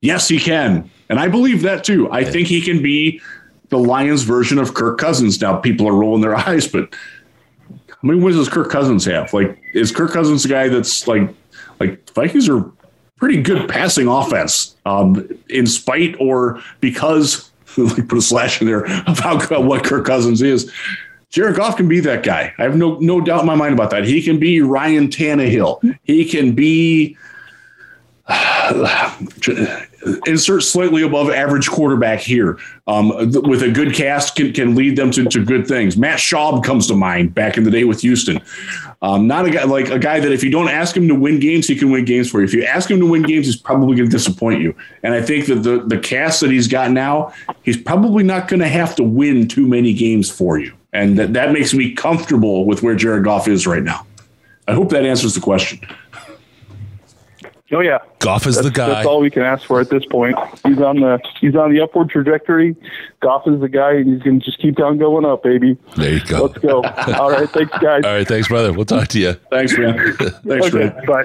Yes, he can. And I believe that, too. I yeah. think he can be the Lions version of Kirk Cousins. Now, people are rolling their eyes, but how many wins does Kirk Cousins have? Like, is Kirk Cousins the guy that's like, Like Vikings are pretty good passing offense, um, in spite or because, like put a slash in there about what Kirk Cousins is. Jared Goff can be that guy. I have no no doubt in my mind about that. He can be Ryan Tannehill. He can be uh, insert slightly above average quarterback here, um, with a good cast can, can lead them to, to good things. Matt Schaub comes to mind back in the day with Houston. Um, not a guy like a guy that if you don't ask him to win games, he can win games for you. If you ask him to win games, he's probably going to disappoint you. And I think that the, the cast that he's got now, he's probably not going to have to win too many games for you. And that, that makes me comfortable with where Jared Goff is right now. I hope that answers the question. Oh yeah, Goff is that's, the guy. That's all we can ask for at this point. He's on the he's on the upward trajectory. Goff is the guy, and he's going to just keep on going up, baby. There you go. Let's go. All right, thanks, guys. All right, thanks, brother. We'll talk to you. Thanks, man. Thanks, okay, man. Bye.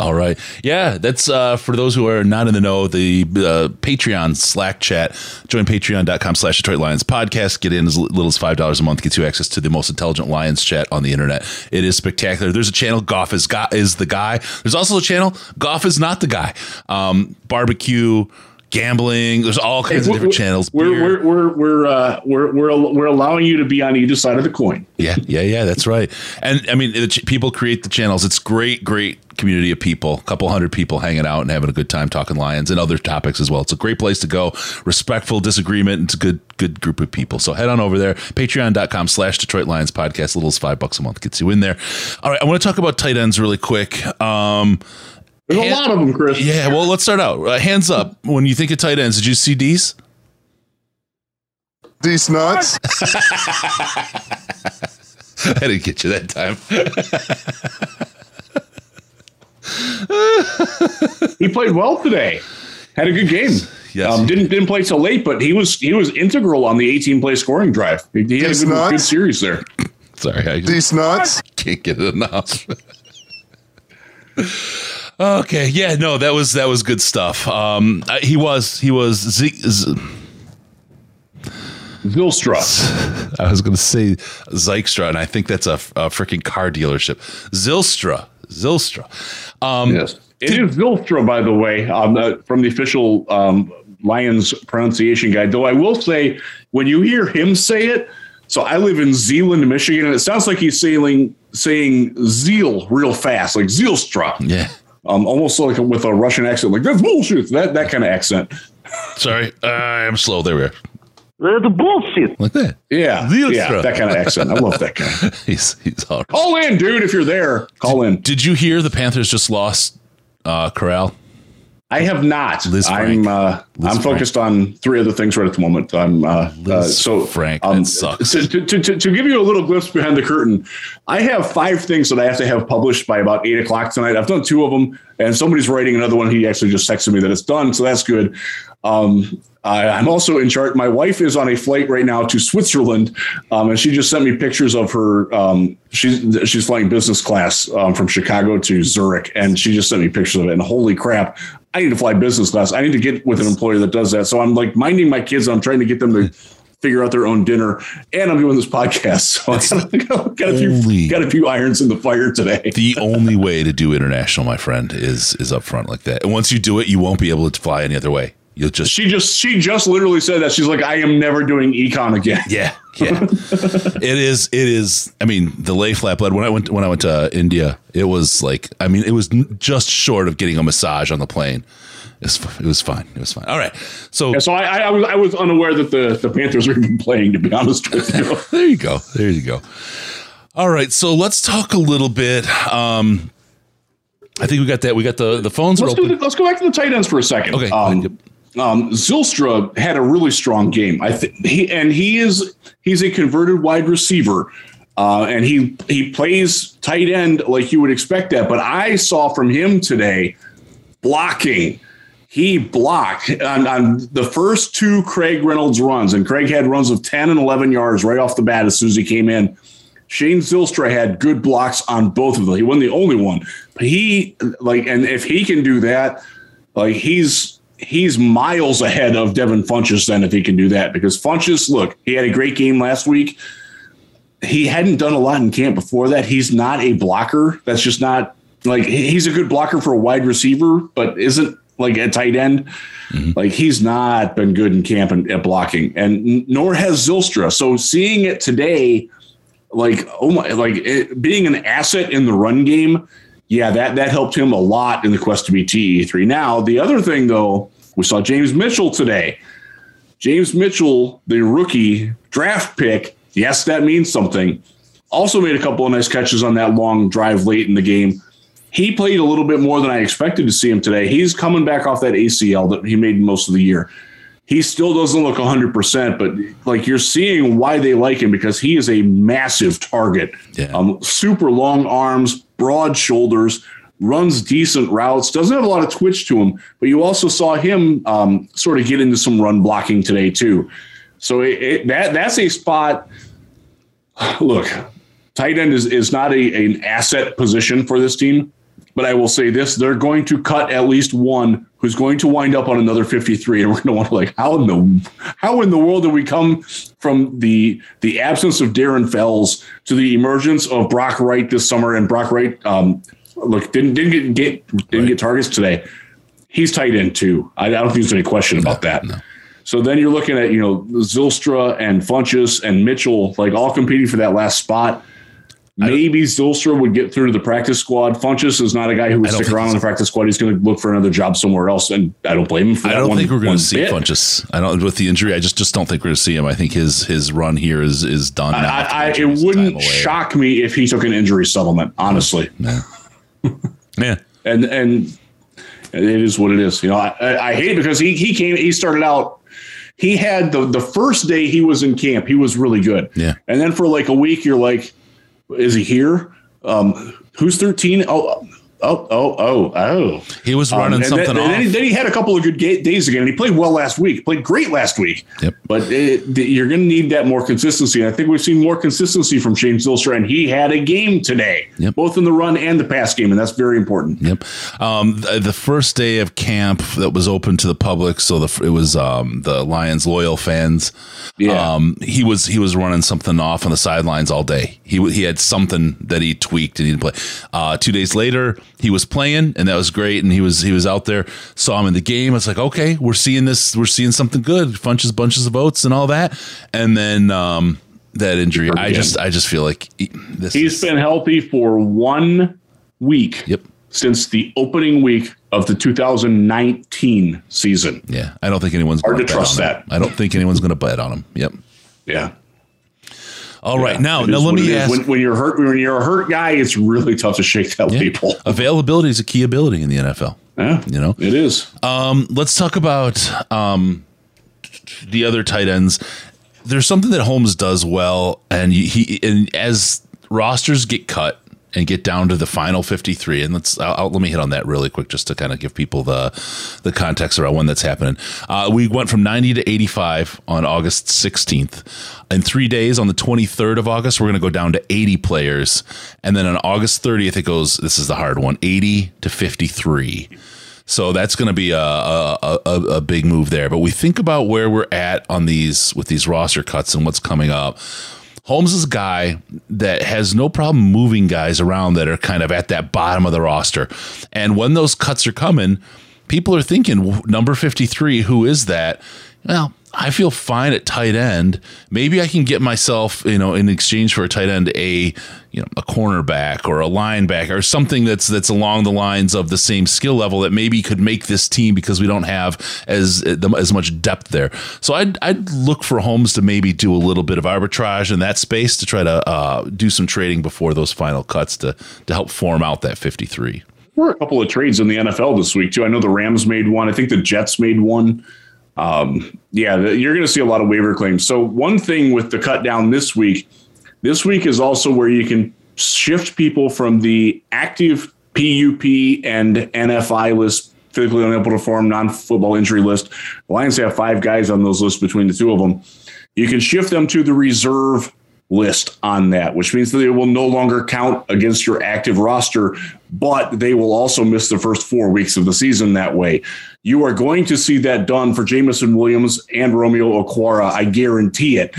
All right. Yeah, that's uh, for those who are not in the know, the uh, Patreon Slack chat. Join patreon.com slash Detroit Lions podcast. Get in as little as five dollars a month. Get you access to the most intelligent Lions chat on the internet. It is spectacular. There's a channel, Goff is, go- is the guy. There's also a channel, Goff is not the guy. Um, barbecue, gambling. There's all kinds hey, of different channels. We're we're we're we're, uh, we're we're we're allowing you to be on either side of the coin. Yeah, yeah, yeah. That's right. And I mean, it, people create the channels. It's great, great community of people. A couple hundred people hanging out and having a good time talking Lions and other topics as well. It's a great place to go. Respectful disagreement. It's a good, good group of people. So head on over there. Patreon.com slash Detroit Lions podcast. Little as five bucks a month gets you in there. All right, I want to talk about tight ends really quick. Um, There's Hand, a lot of them, Chris. Yeah, well, let's start out. Uh, hands up. When you think of tight ends, did you see these? These nuts? I didn't get you that time. He played well today. Had a good game. Yes. Um, didn't didn't play till late, but he was he was integral on the eighteen-play scoring drive. He, he had a good, good series there. Sorry, I these nuts can't get it enough. Okay, yeah, no, that was that was good stuff. Um, he was he was Z- Z- Zylstra. I was going to say Zylstra, and I think that's a, a freaking car dealership. Zylstra, Zylstra. Um, yes, it did, is Zylstra, by the way, um, uh, from the official um, Lions pronunciation guide. Though I will say, when you hear him say it, so I live in Zeeland, Michigan, and it sounds like he's sailing. saying zeal real fast, like Zylstra. Yeah. Um, almost like a, with a Russian accent, like that's bullshit. That that kind of accent. Sorry, uh, I'm slow. There we are. That's bullshit. Like that. Yeah. Zylstra. Yeah. That kind of accent. I love that guy. he's he's all right. Call in, dude, if you're there. Call in. Did, did you hear the Panthers just lost uh, Corral? I have not. Liz I'm uh, Liz I'm focused Frank. on three other things right at the moment. I'm uh, uh, so Frank. Um, that sucks. To, to, to, to give you a little glimpse behind the curtain, I have five things that I have to have published by about eight o'clock tonight. I've done two of them, and somebody's writing another one. He actually just texted me that it's done, so that's good. Um, I, I'm also in charge. My wife is on a flight right now to Switzerland, um, and she just sent me pictures of her. Um, she's she's flying business class um, from Chicago to Zurich, and she just sent me pictures of it. And holy crap! I need to fly business class. I need to get with an employer that does that. So I'm like minding my kids. I'm trying to get them to figure out their own dinner, and I'm doing this podcast. So I got, got, a few, got a few irons in the fire today. The only way to do international, my friend, is is up front like that. And once you do it, you won't be able to fly any other way. You'll just she just she just literally said that. She's like, I am never doing econ again. Yeah, yeah. it is it is. I mean, the lay flat blood. When I went when I went to India, it was like I mean, it was just short of getting a massage on the plane. It was fine. It was fine. All right. So, yeah, so I, I, I was I was unaware that the, the Panthers were even playing, to be honest with you. There you go. There you go. All right. So let's talk a little bit. Um, I think we got that. We got the, the phones. Let's, do the, let's go back to the tight ends for a second. Okay. Um, um, Zylstra had a really strong game. I think he and he is he's a converted wide receiver. Uh, and he he plays tight end like you would expect that. But I saw from him today blocking. He blocked on, on the first two Craig Reynolds runs, and Craig had runs of ten and eleven yards right off the bat as soon as he came in. Shane Zylstra had good blocks on both of them. He wasn't the only one, but he like, and if he can do that, like he's he's miles ahead of Devin Funchess then if he can do that, because Funchess, look, he had a great game last week. He hadn't done a lot in camp before that. He's not a blocker. That's just not like he's a good blocker for a wide receiver, but isn't. Like at tight end, mm-hmm. like he's not been good in camp and at blocking, and nor has Zylstra. So seeing it today, like oh my, like it, being an asset in the run game, yeah, that that helped him a lot in the quest to be T E three. Now the other thing though, we saw James Mitchell today. James Mitchell, the rookie draft pick, yes, that means something. Also made a couple of nice catches on that long drive late in the game. He played a little bit more than I expected to see him today. He's coming back off that A C L that he made most of the year. He still doesn't look one hundred percent, but like you're seeing why they like him, because he is a massive target. Yeah. Um, super long arms, broad shoulders, runs decent routes, doesn't have a lot of twitch to him, but you also saw him um, sort of get into some run blocking today too. So it, it, that that's a spot. Look, tight end is, is not a, an asset position for this team. But I will say this, they're going to cut at least one who's going to wind up on another fifty-three. And we're going to wonder, like, how in the how in the world did we come from the the absence of Darren Fells to the emergence of Brock Wright this summer? And Brock Wright, um, look, didn't didn't get, get didn't right. get targets today. He's tight end too. I, I don't think there's any question no, about that. No. So then you're looking at, you know, Zylstra and Funchess and Mitchell, like all competing for that last spot. Maybe Zylstra would get through to the practice squad. Funchess is not a guy who would stick around on the practice squad. He's going to look for another job somewhere else, and I don't blame him for that. I don't think we're going to see Funchess. I don't with the injury. I just, just don't think we're going to see him. I think his his run here is is done. I, I, it wouldn't shock me if he took an injury settlement. Honestly, yeah, yeah. and and it is what it is. You know, I, I hate it because he he came he started out. He had the the first day he was in camp, he was really good. Yeah, and then for like a week, you're like. Is he here? Um, who's thirteen? Oh, oh, oh, oh, oh. He was running um, something then, off. Then he, then he had a couple of good ga- days again, and he played well last week. He played great last week. Yep. But it, you're going to need that more consistency. And I think we've seen more consistency from Shane Zylstra, and he had a game today, yep. both in the run and the pass game, and that's very important. Yep. Um, the, the first day of camp that was open to the public, so the it was um, the Lions loyal fans. Yeah. Um, he was he was running something off on the sidelines all day. He he had something that he tweaked and he didn't play. Uh, two days later, he was playing, and that was great. And he was he was out there. Saw him in the game. It's like, okay, we're seeing this. We're seeing something good. Funches, bunches of oats, and all that. And then um, that injury. I again. just I just feel like this. He's is, been healthy for one week. Yep. Since the opening week of the two thousand nineteen season. Yeah, I don't think anyone's hard gonna to trust that. I don't think anyone's going to bet on him. Yep. Yeah. All right, yeah, now now let me ask. When, when you're hurt, when you're a hurt guy, it's really tough to shake that yeah. people. Availability is a key ability in the N F L. Yeah, you know it is. Um, let's talk about um, the other tight ends. There's something that Holmes does well, and he and as rosters get cut and get down to the final fifty-three, and let's I'll, let me hit on that really quick just to kind of give people the the context around when that's happening. Uh, we went from ninety to eighty-five on August sixteenth. In three days, on the twenty-third of August, we're going to go down to eighty players. And then on August thirtieth, it goes, this is the hard one, eighty to fifty-three. So that's going to be a, a, a, a big move there. But we think about where we're at on these with these roster cuts and what's coming up. Holmes is a guy that has no problem moving guys around that are kind of at that bottom of the roster. And when those cuts are coming, people are thinking, number fifty-three, who is that? Well, I feel fine at tight end. Maybe I can get myself, you know, in exchange for a tight end, a, you know, a cornerback or a linebacker or something that's that's along the lines of the same skill level that maybe could make this team, because we don't have as as much depth there. So I'd I'd look for Holmes to maybe do a little bit of arbitrage in that space to try to uh, do some trading before those final cuts to to help form out that fifty-three. There were a couple of trades in the N F L this week too. I know the Rams made one. I think the Jets made one. Um, yeah, you're going to see a lot of waiver claims. So one thing with the cut down this week, this week is also where you can shift people from the active P U P and N F I list, physically unable to perform, non-football injury list. The Lions have five guys on those lists between the two of them. You can shift them to the reserve list on that, which means that they will no longer count against your active roster, but they will also miss the first four weeks of the season that way. You are going to see that done for Jamison Williams and Romeo Okwara. I guarantee it.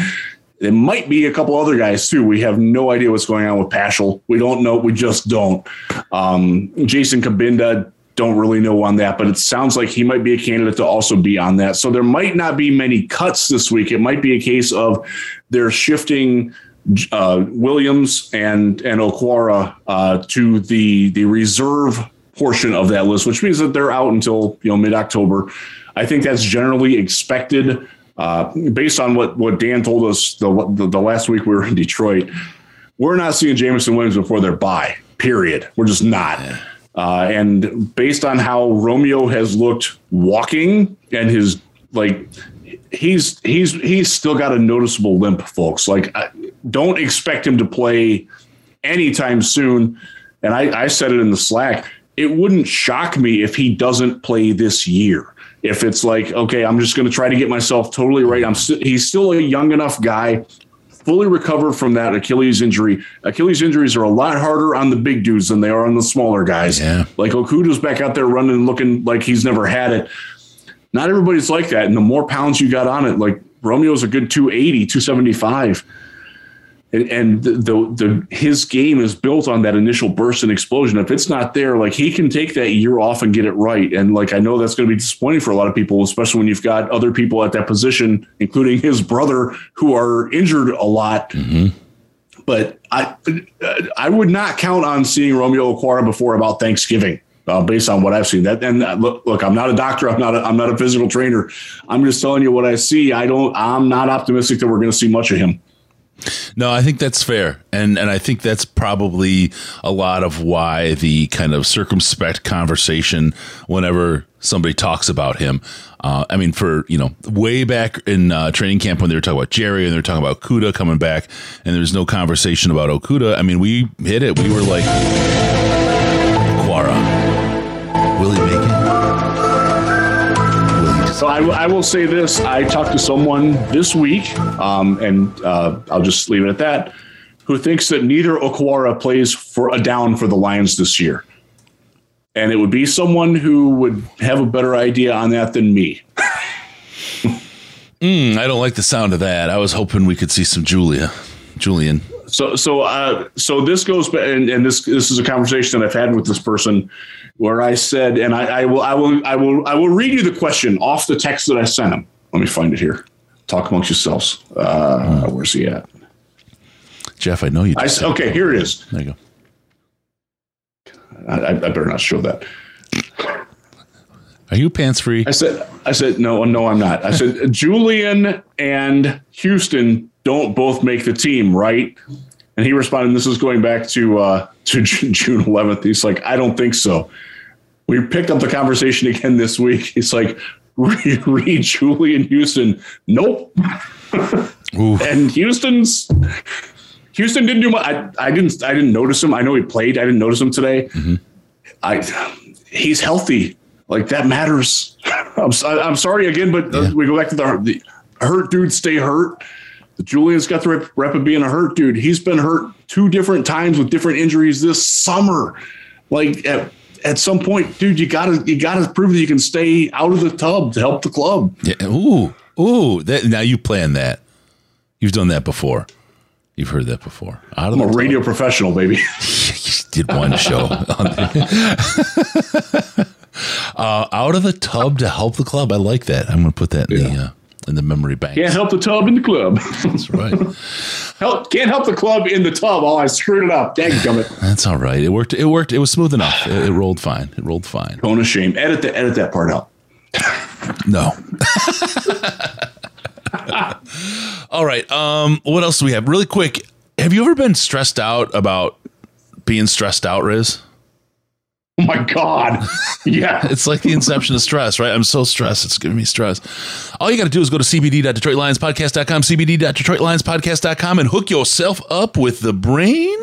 There might be a couple other guys too. We have no idea what's going on with Paschal. We don't know. We just don't. Um, Jason Kabinda, don't really know on that, but it sounds like he might be a candidate to also be on that. So there might not be many cuts this week. It might be a case of they're shifting uh, Williams and and Okwara uh, to the the reserve portion of that list, which means that they're out until you know mid-October. I think that's generally expected uh, based on what what Dan told us the, the the last week we were in Detroit. We're not seeing Jamison Williams before their bye. Period. We're just not. Uh, and based on how Romeo has looked walking and his like, he's he's he's still got a noticeable limp, folks. Like, I don't expect him to play anytime soon. And I, I said it in the Slack. It wouldn't shock me if he doesn't play this year. If it's like, okay, I'm just going to try to get myself totally right. I'm st- he's still a young enough guy. Fully recovered from that Achilles injury. Achilles injuries are a lot harder on the big dudes than they are on the smaller guys. Yeah. Like Okuda's back out there running and looking like he's never had it. Not everybody's like that. And the more pounds you got on it, like Romeo's a good two eighty, two seventy-five. And, and the, the, the his game is built on that initial burst and explosion. If it's not there, like he can take that year off and get it right. And like I know that's going to be disappointing for a lot of people, especially when you've got other people at that position, including his brother, who are injured a lot. Mm-hmm. But I I would not count on seeing Romeo Okwara before about Thanksgiving, uh, based on what I've seen. That and that, look, look, I'm not a doctor. I'm not a, I'm not a physical trainer. I'm just telling you what I see. I don't. I'm not optimistic that we're going to see much of him. No, I think that's fair. And and I think that's probably a lot of why the kind of circumspect conversation whenever somebody talks about him. Uh, I mean, for, you know, way back in uh, training camp when they were talking about Jerry and they were talking about Okuda coming back and there's no conversation about Okuda. I mean, we hit it. We were like, Okwara, will he make it? Will he just so I, I will say this. I talked to someone this week um, and uh, I'll just leave it at that, who thinks that neither Okwara plays for a down for the Lions this year. And it would be someone who would have a better idea on that than me. mm, I don't like the sound of that. I was hoping we could see some Julia, Julian. So, so, uh, so this goes back, and, and this this is a conversation that I've had with this person, where I said, and I, I will, I will, I will, I will read you the question off the text that I sent him. Let me find it here. Talk amongst yourselves. Uh, mm. Where's he at? Jeff, I know you. I, okay, here it is. There you go. I, I better not show that. Are you pants free? I said, I said, no, no, I'm not. I said, Julian and Houston don't both make the team, right? And he responded, this is going back to uh, to June eleventh. He's like, I don't think so. We picked up the conversation again this week. He's like, read, read Julian Houston. Nope. And Houston's. Houston didn't do much. I, I didn't. I didn't notice him. I know he played. I didn't notice him today. Mm-hmm. I, he's healthy. Like that matters. I'm, I'm sorry again, but yeah. We go back to the, the hurt dudes stay hurt. Julian's got the rep, rep of being a hurt dude. He's been hurt two different times with different injuries this summer. Like, at some point, dude, you gotta you gotta prove that you can stay out of the tub to help the club. Yeah. Ooh, ooh. That, now you plan that. You've done that before. You've heard that before. Out of I'm a tub. Radio professional, baby. You did one show. On uh, out of the tub to help the club. I like that. I'm going to put that in yeah. the. Uh, in the memory bank. Can't help the tub in the club. That's right. Help, can't help the club in the tub. Oh, I screwed it up. Dang it. That's all right. It worked. It worked. It was smooth enough. It, it rolled fine. It rolled fine. Don't ashamed. Edit the, edit that part out. No. All right. Um, what else do we have? Really quick. Have you ever been stressed out about being stressed out, Riz? Oh my God. Yeah. It's like the inception of stress, right? I'm so stressed. It's giving me stress. All you got to do is go to c b d dot detroit lions podcast dot com, c b d dot detroit lions podcast dot com, and hook yourself up with the brain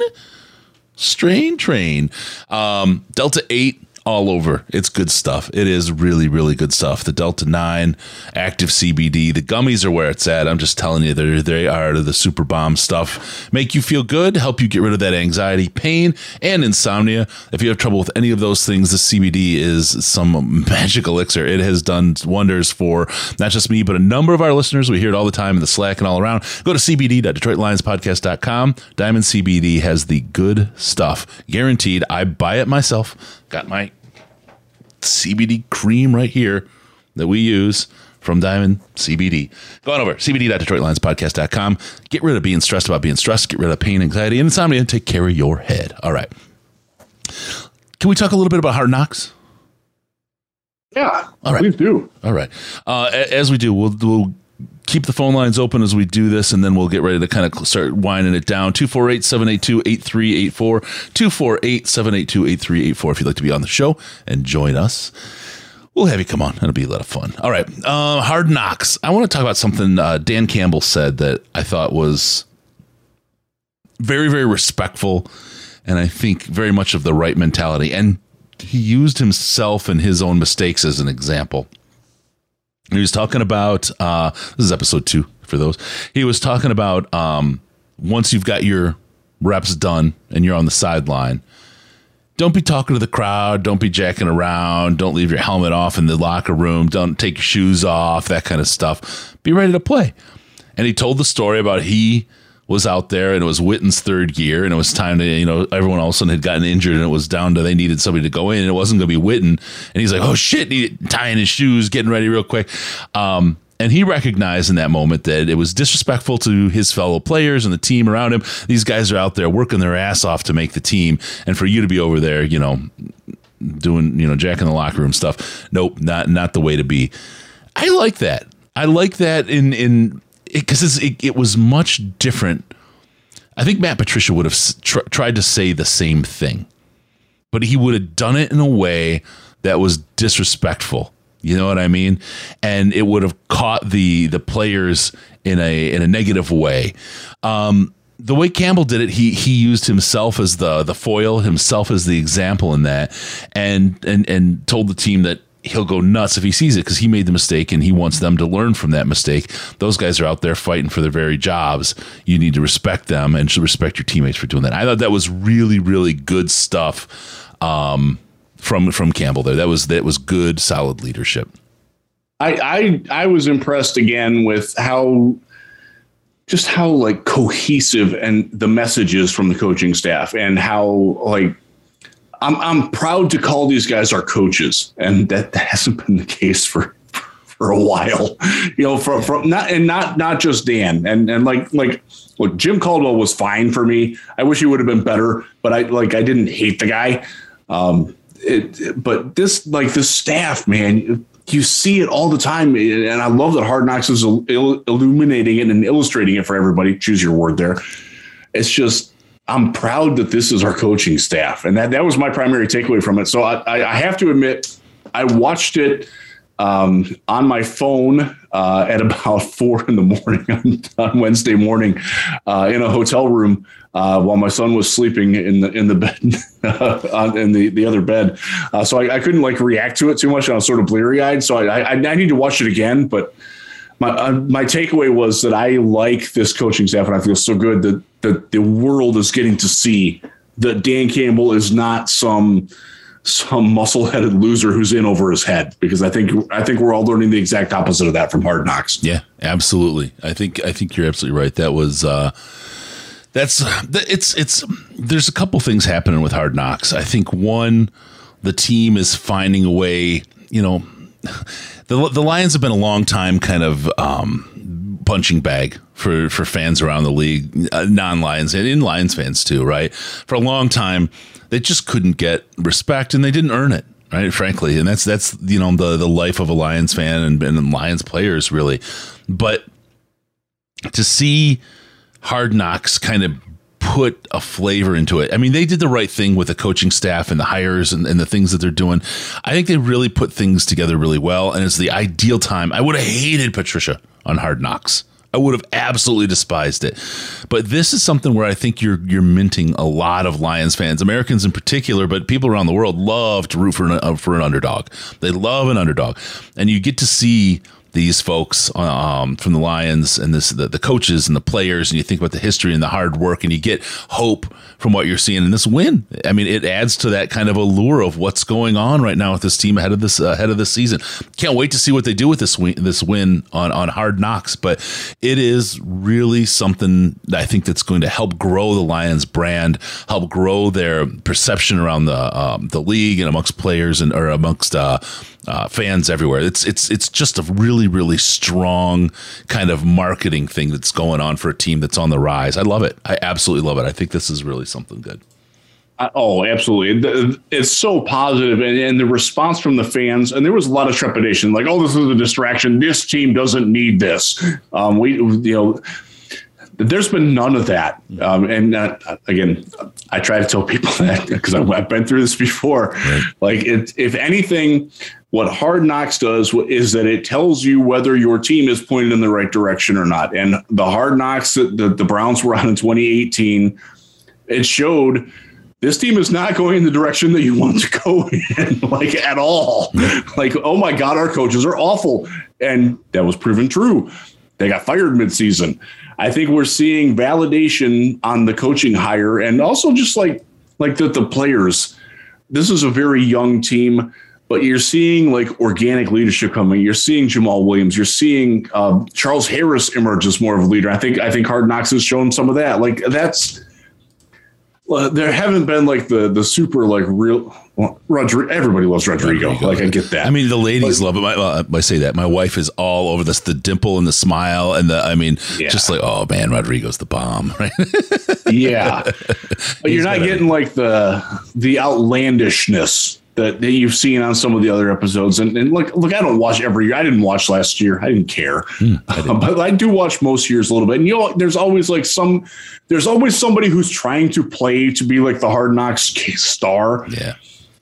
strain train. Um, Delta eight all over. It's good stuff. It is really, really good stuff. The Delta nine, active C B D, the gummies are where it's at. I'm just telling you, they're, they are the super bomb stuff. Make you feel good, help you get rid of that anxiety, pain, and insomnia. If you have trouble with any of those things, the C B D is some magic elixir. It has done wonders for not just me, but a number of our listeners. We hear it all the time in the Slack and all around. Go to c b d dot detroit lions podcast dot com. Diamond C B D has the good stuff. Guaranteed. I buy it myself. Got my C B D cream right here that we use from Diamond C B D. Go on over, c b d dot detroit lions podcast dot com. Get rid of being stressed about being stressed. Get rid of pain, anxiety, and insomnia. And take care of your head. All right. Can we talk a little bit about Hard Knocks? Yeah. All right. Please do. All right. Uh, as we do, we'll we'll. Keep the phone lines open as we do this, and then we'll get ready to kind of start winding it down. two four eight, seven eight two, eight three eight four, two four eight, seven eight two, eight three eight four. If you'd like to be on the show and join us, we'll have you come on. It'll be a lot of fun. All right. Uh, Hard Knocks. I want to talk about something uh, Dan Campbell said that I thought was very, very respectful, and I think very much of the right mentality. And he used himself and his own mistakes as an example. He was talking about, uh, this is episode two for those. He was talking about um, once you've got your reps done and you're on the sideline, don't be talking to the crowd. Don't be jacking around. Don't leave your helmet off in the locker room. Don't take your shoes off, that kind of stuff. Be ready to play. And he told the story about he was out there and it was Witten's third year and it was time to, you know, everyone all of a sudden had gotten injured and it was down to, they needed somebody to go in and it wasn't going to be Witten. And he's like, oh shit, tying his shoes, getting ready real quick. Um, and he recognized in that moment that it was disrespectful to his fellow players and the team around him. These guys are out there working their ass off to make the team. And for you to be over there, you know, doing, you know, jack in the locker room stuff. Nope. Not, not the way to be. I like that. I like that in, in, because it, it, it was much different. I think Matt Patricia would have tr- tried to say the same thing, but he would have done it in a way that was disrespectful. You know what I mean? And it would have caught the the players in a in a negative way. Um, the way Campbell did it, he he used himself as the the foil, himself as the example in that, and and and told the team that he'll go nuts if he sees it because he made the mistake and he wants them to learn from that mistake. Those guys are out there fighting for their very jobs. You need to respect them and should respect your teammates for doing that. I thought that was really, really good stuff um, from from Campbell there. That was that was good, solid leadership. I I, I was impressed again with how just how like cohesive and the messages from the coaching staff and how like. I'm I'm proud to call these guys our coaches, and that, that hasn't been the case for for a while, you know. From from not and not not just Dan and and like like look, Jim Caldwell was fine for me. I wish he would have been better, but I like I didn't hate the guy. Um, it, but this like this staff, man, you see it all the time, and I love that Hard Knocks is illuminating it and illustrating it for everybody. Choose your word there. It's just. I'm proud that this is our coaching staff. And that, that was my primary takeaway from it. So I, I, I have to admit, I watched it um, on my phone uh, at about four in the morning on Wednesday morning uh, in a hotel room uh, while my son was sleeping in the, in the bed, in the, the other bed. Uh, so I, I couldn't like react to it too much. I was sort of bleary eyed. So I, I, I need to watch it again, but my, uh, my takeaway was that I like this coaching staff and I feel so good that, that the world is getting to see that Dan Campbell is not some some muscle-headed loser who's in over his head, because I think I think we're all learning the exact opposite of that from Hard Knocks. Yeah, absolutely. I think I think you're absolutely right. That was uh, that's it's it's there's a couple things happening with Hard Knocks. I think one, the team is finding a way. You know, the the Lions have been a long time kind of um, punching bag for for fans around the league, non-Lions and in Lions fans too, right? For a long time, they just couldn't get respect, and they didn't earn it, right? Frankly, and that's that's you know the the life of a Lions fan and, and Lions players, really. But to see Hard Knocks kind of put a flavor into it, I mean, they did the right thing with the coaching staff and the hires and, and the things that they're doing. I think they really put things together really well, and it's the ideal time. I would have hated Patricia on Hard Knocks. I would have absolutely despised it. But this is something where I think you're you're minting a lot of Lions fans, Americans in particular, but people around the world love to root for an, for an underdog. They love an underdog. And you get to see these folks um, from the Lions and this the, the coaches and the players, and you think about the history and the hard work, and you get hope from what you're seeing in this win. I mean, it adds to that kind of allure of what's going on right now with this team ahead of this uh, ahead of this season. Can't wait to see what they do with this win, this win on on Hard Knocks. But it is really something that I think that's going to help grow the Lions brand, help grow their perception around the um, the league and amongst players and or amongst uh, uh, fans everywhere. It's it's it's just a really really strong kind of marketing thing that's going on for a team that's on the rise. I love it. I absolutely love it. I think this is really something good. Oh, absolutely. It's so positive. And, and the response from the fans, and there was a lot of trepidation, like, oh, this is a distraction. This team doesn't need this. Um, we, you know, there's been none of that. Um, and uh, again, I try to tell people that because I've been through this before. Right. Like, it, if anything, what Hard Knocks does is that it tells you whether your team is pointed in the right direction or not. And the Hard Knocks that the, the Browns were on in twenty eighteen, it showed this team is not going in the direction that you want to go in, like, at all. Like, oh my God, our coaches are awful. And that was proven true. They got fired midseason. I think we're seeing validation on the coaching hire, and also just like, like that the players, this is a very young team. But you're seeing like organic leadership coming. You're seeing Jamaal Williams. You're seeing um, Charles Harris emerge as more of a leader. I think I think Hard Knocks has shown some of that. Like that's uh, there haven't been like the the super like real well, Rodrigo. Everybody loves Rodrigo. Rodrigo. Like I get that. I mean the ladies but, love him. I, well, I say that my wife is all over this the dimple and the smile and the I mean yeah. just like oh man Rodrigo's the bomb right. Yeah, but you're not gotta, getting like the the outlandishness that you've seen on some of the other episodes. And, and look, look, I don't watch every year. I didn't watch last year. I didn't care. Mm, I didn't. Um, but I do watch most years a little bit. And, you know, there's always like some, there's always somebody who's trying to play to be like the Hard Knocks star. Yeah.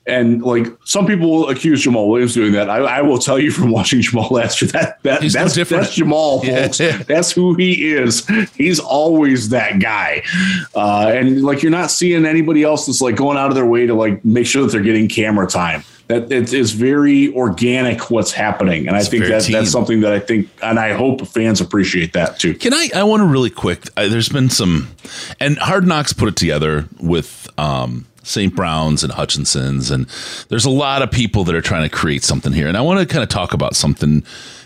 And like some people will accuse Jamaal Williams doing that. I, I will tell you from watching Jamaal last year that, that that's, no that's Jamaal, folks. Yeah. That's who he is. He's always that guy. Uh, and like you're not seeing anybody else that's like going out of their way to like make sure that they're getting camera time. That it is very organic what's happening. And it's I think that team. That's something that I think, and I hope fans appreciate that too. Can I, I want to really quick, I, there's been some, and Hard Knocks put it together with, um, Saint Brown's and Hutchinson's, and there's a lot of people that are trying to create something here. And I want to kind of talk about something,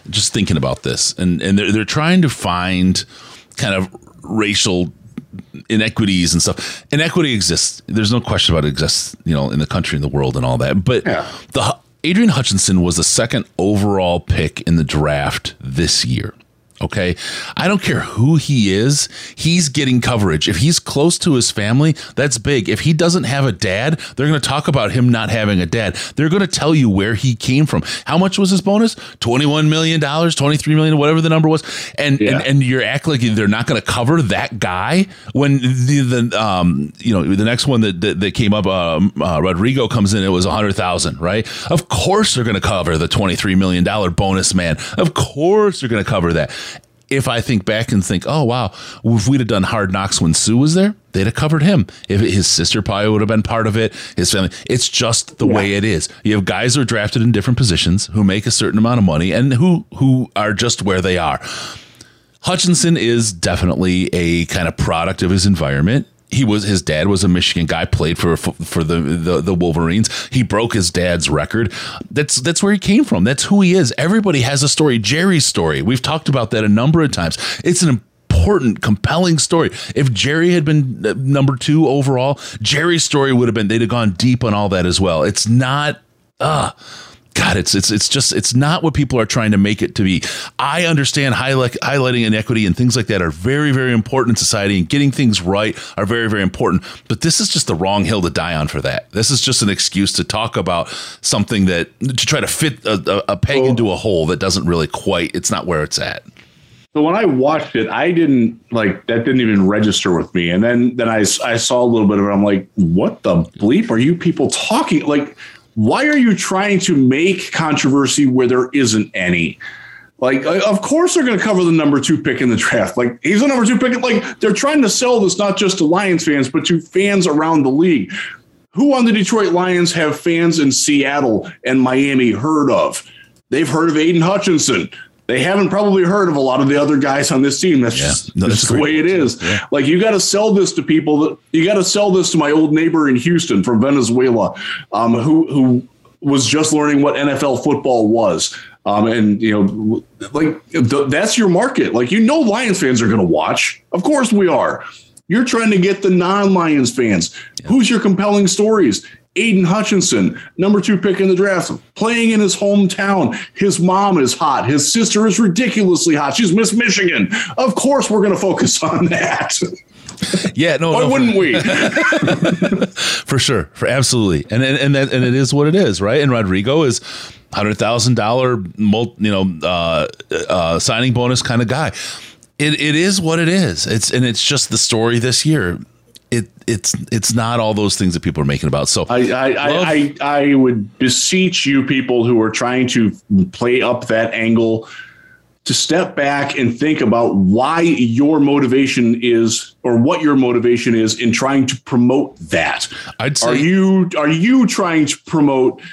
just thinking about this, and and they're they're trying to find kind of racial inequities and stuff. Inequity exists. There's no question about it exists, you know, in the country and the world and all that. But yeah. the Adrian Hutchinson was the second overall pick in the draft this year. Okay, I don't care who he is. He's getting coverage. If he's close to his family, that's big. If he doesn't have a dad, they're going to talk about him not having a dad. They're going to tell you where he came from. How much was his bonus? twenty-one million dollars, twenty-three million dollars, whatever the number was. And yeah. and, and you're acting like they're not going to cover that guy when the, the um you know the next one that that, that came up, uh, uh, Rodrigo comes in. It was one hundred thousand dollars, right? Of course they're going to cover the twenty-three million dollars bonus man. Of course they're going to cover that. If I think back and think, oh, wow, if we'd have done Hard Knocks when Sue was there, they'd have covered him. If his sister probably would have been part of it, his family. It's just the yeah. way it is. You have guys who are drafted in different positions who make a certain amount of money and who who are just where they are. Hutchinson is definitely a kind of product of his environment. He was his dad was a Michigan guy, played for for the, the the Wolverines. He broke his dad's record. That's that's where he came from. That's who he is. Everybody has a story. Jerry's story. We've talked about that a number of times. It's an important, compelling story. If Jerry had been number two overall, Jerry's story would have been. They'd have gone deep on all that as well. It's not. Uh, God, it's it's it's just it's not what people are trying to make it to be. I understand highlight, highlighting inequity and things like that are very, very important in society, and getting things right are very, very important. But this is just the wrong hill to die on for that. This is just an excuse to talk about something that to try to fit a, a, a peg well, into a hole that doesn't really quite. It's not where it's at. So when I watched it, I didn't like that didn't even register with me. And then then I, I saw a little bit of it. I'm like, what the bleep are you people talking like? Why are you trying to make controversy where there isn't any? Like, of course they're going to cover the number two pick in the draft. Like, he's the number two pick. Like, they're trying to sell this not just to Lions fans, but to fans around the league. Who on the Detroit Lions have fans in Seattle and Miami heard of? They've heard of Aiden Hutchinson. They haven't probably heard of a lot of the other guys on this team. That's yeah. just, no, that's just the way it is. Yeah. Like, you got to sell this to people. That, you got to sell this to my old neighbor in Houston from Venezuela, um, who who was just learning what N F L football was. Um, and, you know, like th- that's your market. Like, you know, Lions fans are going to watch. Of course we are. You're trying to get the non-Lions fans. Yeah. Who's your compelling stories? Aiden Hutchinson, number two pick in the draft, playing in his hometown. His mom is hot. His sister is ridiculously hot. She's Miss Michigan. Of course, we're going to focus on that. Yeah, no, why no, wouldn't we? For sure, for absolutely, and and and, that, and it is what it is, right? And Rodrigo is hundred thousand dollar, you know, uh, uh, signing bonus kind of guy. It it is what it is. It's and it's just the story this year. It it's it's not all those things that people are making about. So I I, I I would beseech you people who are trying to play up that angle to step back and think about why your motivation is or what your motivation is in trying to promote that. I'd say, are you are you trying to promote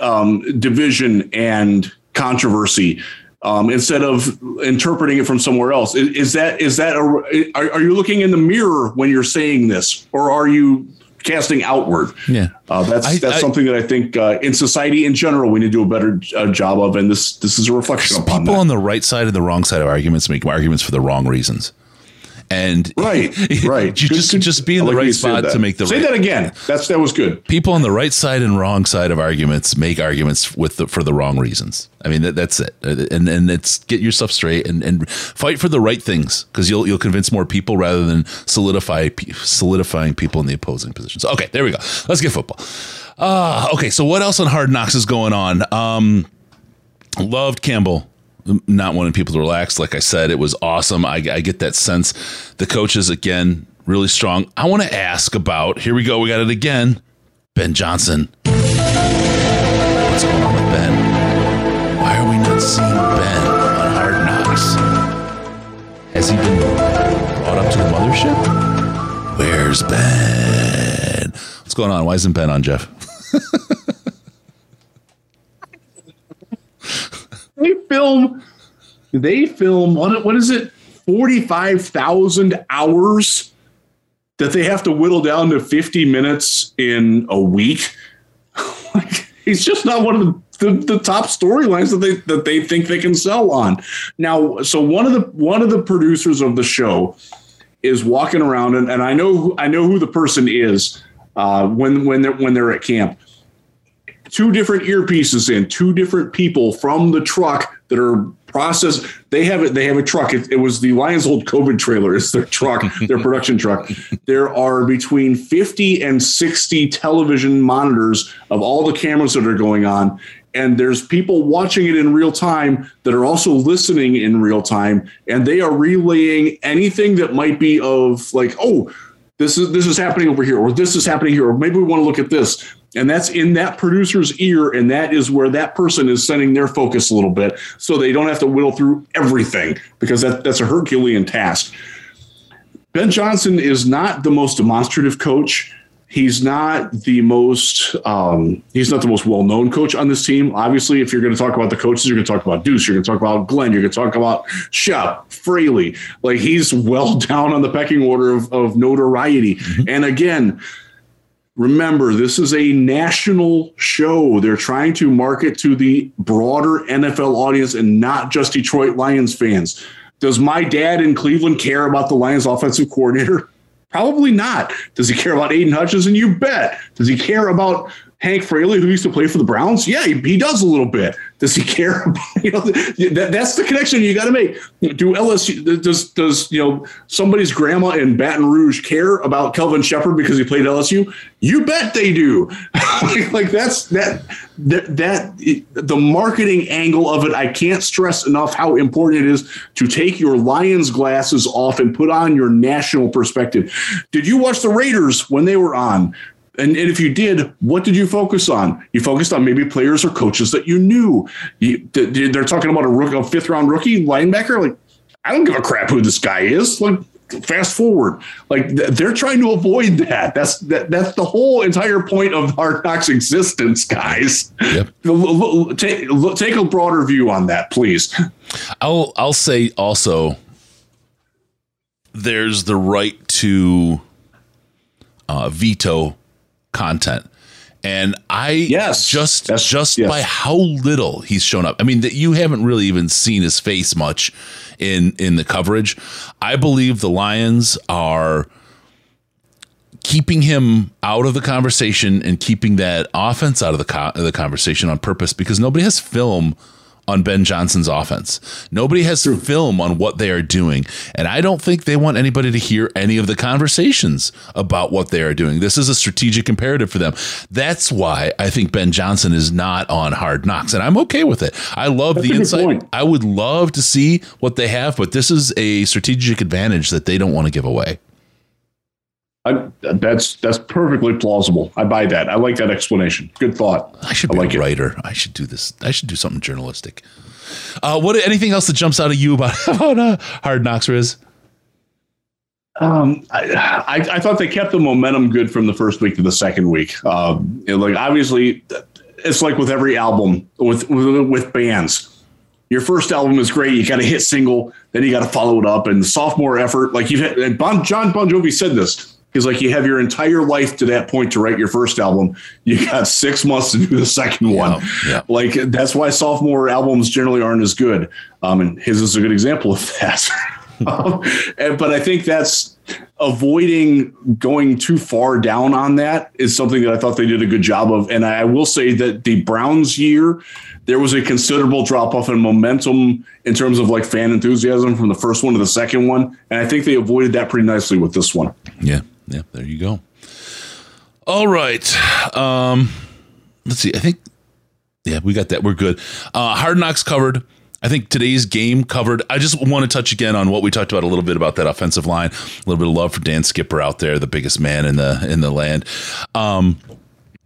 um, division and controversy? Um, instead of interpreting it from somewhere else, is, is that is that a, are, are you looking in the mirror when you're saying this, or are you casting outward? Yeah, uh, that's I, that's I, something that I think uh, in society in general we need to do a better uh, job of, and this this is a reflection upon people that. On the right side and the wrong side of arguments make arguments for the wrong reasons. And right, right. You just good, just be in the like right spot to make the say right. Say that again. That's that was good. People on the right side and wrong side of arguments make arguments with the, for the wrong reasons. I mean that, that's it. And and it's get yourself straight and, and fight for the right things because you'll you'll convince more people rather than solidify solidifying people in the opposing positions. Okay, there we go. Let's get football. Uh, okay, so what else on Hard Knocks is going on? Um, loved Campbell. Not wanting people to relax. Like I said, it was awesome. I, I get that sense. The coaches, again, really strong. I want to ask about, here we go. We got it again. Ben Johnson. What's going on with Ben? Why are we not seeing Ben on Hard Knocks? Has he been brought up to the mothership? Where's Ben? What's going on? Why isn't Ben on, Jeff? They film, they film, what, what is it, forty-five thousand hours that they have to whittle down to fifty minutes in a week? Like, he's just not one of the, the, the top storylines that they that they think they can sell on. Now, so one of the one of the producers of the show is walking around, and, and I know I know who the person is uh, when when they're, when they're at camp. Two different earpieces in, two different people from the truck that are processed. They have it. They have a truck. It, it was the Lions' old COVID trailer. It's their truck, their production truck. There are between fifty and sixty television monitors of all the cameras that are going on. And there's people watching it in real time that are also listening in real time. And they are relaying anything that might be of like, oh, this is this is happening over here, or this is happening here, or maybe we want to look at this. And that's in that producer's ear, and that is where that person is sending their focus a little bit so they don't have to whittle through everything because that, that's a Herculean task. Ben Johnson is not the most demonstrative coach. He's not the most um, he's not the most well-known coach on this team. Obviously, if you're going to talk about the coaches, you're going to talk about Deuce. You're going to talk about Glenn. You're going to talk about Shep, Fraley. Like, he's well down on the pecking order of, of notoriety. Mm-hmm. And again, remember, this is a national show. They're trying to market to the broader N F L audience and not just Detroit Lions fans. Does my dad in Cleveland care about the Lions offensive coordinator? Probably not. Does he care about Aiden Hutchinson? You bet. Does he care about Hank Fraley, who used to play for the Browns? Yeah, he, he does a little bit. Does he care about, you know, that, that's the connection you got to make. Do L S U, does, does, you know, somebody's grandma in Baton Rouge care about Kelvin Shepard because he played L S U? You bet they do. like, like that's that, that, that, the marketing angle of it. I can't stress enough how important it is to take your Lions glasses off and put on your national perspective. Did you watch the Raiders when they were on? And, and if you did, what did you focus on? You focused on maybe players or coaches that you knew. You, they're talking about a, rook, a fifth-round rookie linebacker. Like, I don't give a crap who this guy is. Like, fast forward. Like, they're trying to avoid that. That's that, that's the whole entire point of Hard Knocks' existence, guys. Yep. Take, take a broader view on that, please. I'll I'll say also, there's the right to uh, veto content. And I yes, just yes, just yes. by how little he's shown up. I mean, that you haven't really even seen his face much in in the coverage. I believe the Lions are keeping him out of the conversation and keeping that offense out of the co- the conversation on purpose, because nobody has film on Ben Johnson's offense. Nobody has True. film on what they are doing. And I don't think they want anybody to hear any of the conversations about what they are doing. This is a strategic imperative for them. That's why I think Ben Johnson is not on Hard Knocks, and I'm okay with it. I love That's the insight. Point. I would love to see what they have, but this is a strategic advantage that they don't want to give away. I, that's that's perfectly plausible. I buy that. I like that explanation. Good thought. I should be I like a writer. It. I should do this. I should do something journalistic. Uh, what? Anything else that jumps out at you about, about uh, Hard Knocks, Riz? Um, I, I I thought they kept the momentum good from the first week to the second week. Um, it, like obviously, it's like with every album with with, with bands. Your first album is great. You got a hit single, then you got to follow it up, and the sophomore effort. Like you've had, and bon, John Bon Jovi said this. He's like, you have your entire life to that point to write your first album. You got six months to do the second one. Yeah, yeah. Like, that's why sophomore albums generally aren't as good. Um, and his is a good example of that. um, and, but I think that's avoiding going too far down on that is something that I thought they did a good job of. And I will say that the Browns year, there was a considerable drop off in momentum in terms of like fan enthusiasm from the first one to the second one. And I think they avoided that pretty nicely with this one. Yeah. Yeah, there you go. All right. Um, let's see. I think, yeah, we got that. We're good. Uh, Hard Knocks covered. I think today's game covered. I just want to touch again on what we talked about a little bit about that offensive line. A little bit of love for Dan Skipper out there, the biggest man in the in the land. Um,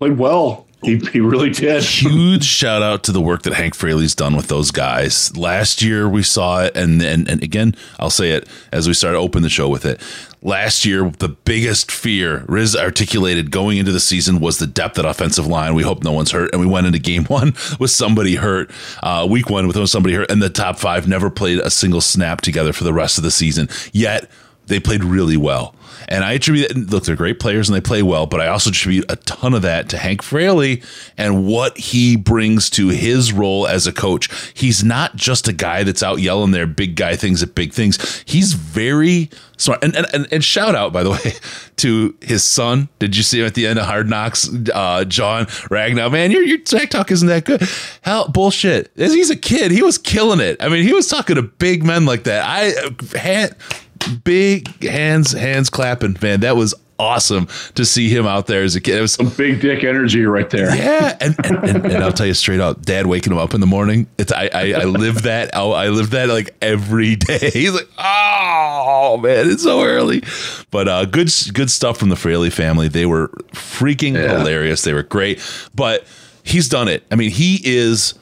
Played well. He, he really did. Huge shout out to the work that Hank Fraley's done with those guys. Last year we saw it, and and, and again, I'll say it as we start to open the show with it. Last year, the biggest fear Riz articulated going into the season was the depth at offensive line. We hope no one's hurt. And we went into game one with somebody hurt, uh, week one with somebody hurt. And the top five never played a single snap together for the rest of the season. Yet they played really well. And I attribute that. Look, they're great players and they play well. But I also attribute a ton of that to Hank Fraley and what he brings to his role as a coach. He's not just a guy that's out yelling their big guy things at big things. He's very smart. And, and, and shout out, by the way, to his son. Did you see him at the end of Hard Knocks? Uh, John Ragnow, man, your, your tech talk isn't that good. Hell, bullshit. He's a kid. He was killing it. I mean, he was talking to big men like that. I had big hands, hands clapping, man. That was awesome to see him out there as a kid. It was some big dick energy right there. Yeah, and and, and, and I'll tell you straight up, Dad waking him up in the morning. It's I I, I live that. I, I live that like every day. He's like, oh man, it's so early. But uh, good good stuff from the Fraley family. They were freaking yeah. hilarious. They were great. But he's done it. I mean, he is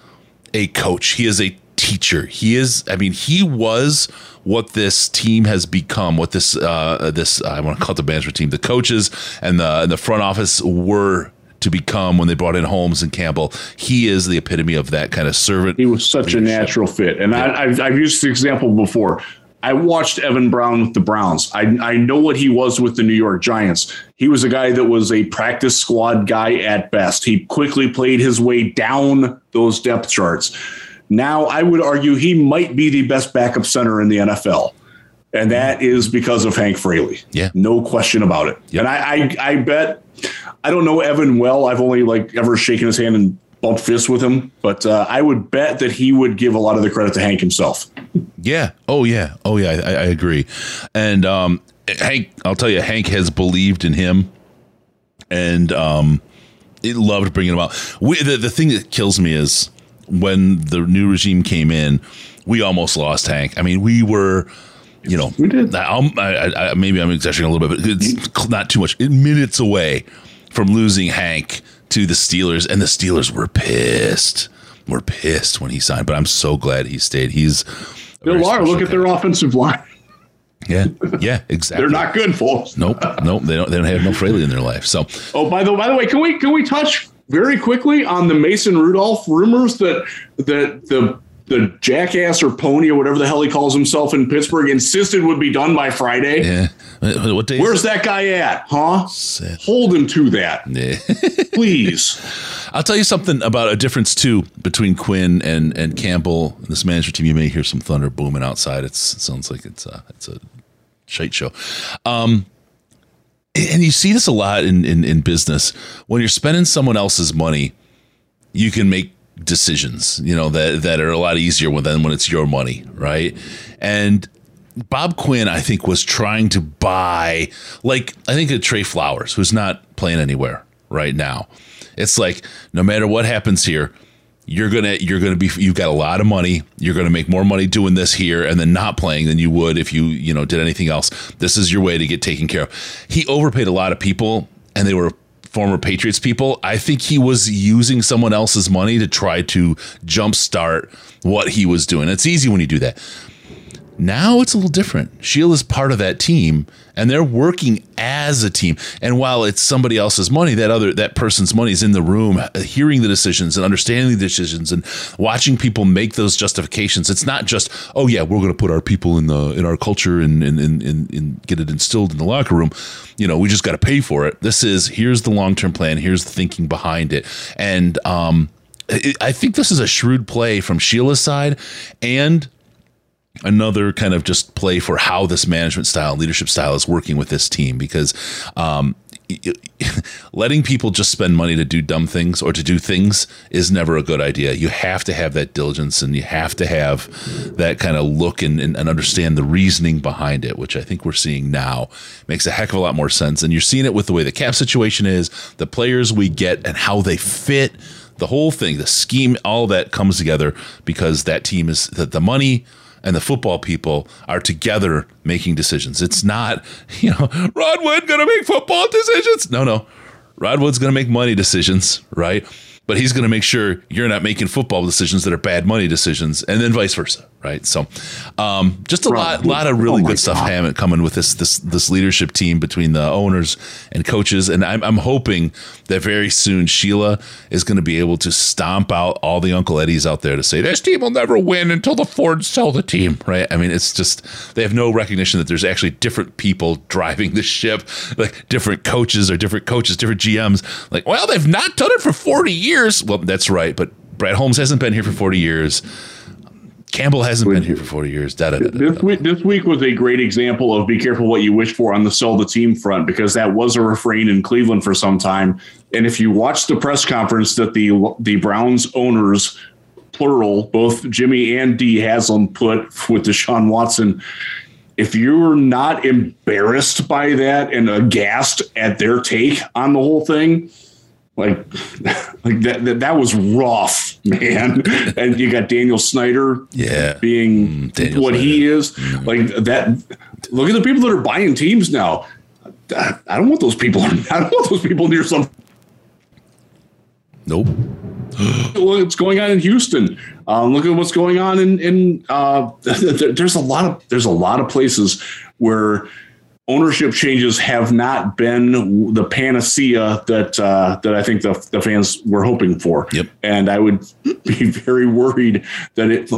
a coach. He is a teacher. He is, I mean, he was what this team has become, what this, uh, this I want to call it the management team, the coaches and the, and the front office were to become when they brought in Holmes and Campbell. He is the epitome of that kind of servant. He was such leadership. a natural fit. And yeah. I, I've, I've used the example before. I watched Evan Brown with the Browns. I, I know what he was with the New York Giants. He was a guy that was a practice squad guy at best. He quickly played his way down those depth charts. Now, I would argue he might be the best backup center in the N F L. And that is because of Hank Fraley. Yeah. No question about it. Yep. And I, I, I bet, I don't know Evan well. I've only like ever shaken his hand and bumped fists with him, but uh, I would bet that he would give a lot of the credit to Hank himself. Yeah. Oh, yeah. Oh, yeah. I, I agree. And um, Hank, I'll tell you, Hank has believed in him and um, it loved bringing him out. We, the, the thing that kills me is when the new regime came in, we almost lost Hank. I mean, we were, you know, we did. I, I, I, maybe I'm exaggerating a little bit, but it's not too much. Minutes away from losing Hank to the Steelers, and the Steelers were pissed. We're pissed when he signed, but I'm so glad he stayed. He's They're look player. at their offensive line. Yeah, yeah, exactly. They're not good, folks. Nope, nope. They don't. They don't have no Fraley in their life. So, oh, by the by the way, can we can we touch very quickly on the Mason Rudolph rumors that that the the jackass or pony or whatever the hell he calls himself in Pittsburgh insisted would be done by Friday? Yeah. What day? Where's that guy at? Huh? Set. Hold him to that. Yeah. Please. I'll tell you something about a difference, too, between Quinn and, and Campbell. This management team, you may hear some thunder booming outside. It's, it sounds like it's a, it's a shite show. Um, and you see this a lot in, in, in business. When you're spending someone else's money, you can make decisions, you know, that, that are a lot easier than when it's your money, right? And Bob Quinn, I think, was trying to buy, like, I think of Trey Flowers, who's not playing anywhere right now. It's like, no matter what happens here, you're going to, you're going to be, you've got a lot of money. You're going to make more money doing this here and then not playing than you would if you, you know, did anything else. This is your way to get taken care of. He overpaid a lot of people, and they were former Patriots people. I think he was using someone else's money to try to jumpstart what he was doing. It's easy when you do that. Now it's a little different. Sheila's part of that team, and they're working as a team. And while it's somebody else's money, that other that person's money is in the room, hearing the decisions and understanding the decisions and watching people make those justifications. It's not just, oh yeah, we're going to put our people in the in our culture and and, and, and and get it instilled in the locker room. You know, we just got to pay for it. This is here's the long term plan. Here's the thinking behind it. And um, it, I think this is a shrewd play from Sheila's side, and another kind of just play for how this management style, leadership style is working with this team, because um, letting people just spend money to do dumb things or to do things is never a good idea. You have to have that diligence, and you have to have that kind of look and, and, and understand the reasoning behind it, which I think we're seeing now makes a heck of a lot more sense. And you're seeing it with the way the cap situation is, the players we get and how they fit. The whole thing, the scheme, all that comes together because that team is that the money and the football people are together making decisions. It's not, you know, Rod Wood going to make football decisions. No, no. Rod Wood's going to make money decisions, right? But he's going to make sure you're not making football decisions that are bad money decisions, and then vice versa, right? So um, just a Rod lot Wood. lot of really oh good stuff God. coming with this this this leadership team between the owners and coaches. And I'm, I'm hoping that very soon Sheila is going to be able to stomp out all the Uncle Eddies out there to say, this team will never win until the Fords sell the team, right? I mean, it's just they have no recognition that there's actually different people driving the ship, like different coaches or different coaches, different G Ms. Like, well, they've not done it for forty years. Well, that's right. But Brad Holmes hasn't been here for forty years. Campbell hasn't been here for forty years. Da, da, da, da, da. This, week, this week was a great example of be careful what you wish for on the sell the team front, because that was a refrain in Cleveland for some time. And if you watch the press conference that the the Browns owners, plural, both Jimmy and Dee Haslam put with Deshaun Watson, if you're not embarrassed by that and aghast at their take on the whole thing, Like, like that, that, that was rough, man. And you got Daniel Snyder yeah. being Daniel what Snyder. he is. Mm-hmm. Like that. Look at the people that are buying teams now. I, I don't want those people. I don't want those people near some. Nope. What's going on in Houston? Um, look at what's going on in, in uh, there's a lot of there's a lot of places where ownership changes have not been the panacea that uh, that I think the, the fans were hoping for. Yep. And I would be very worried that it.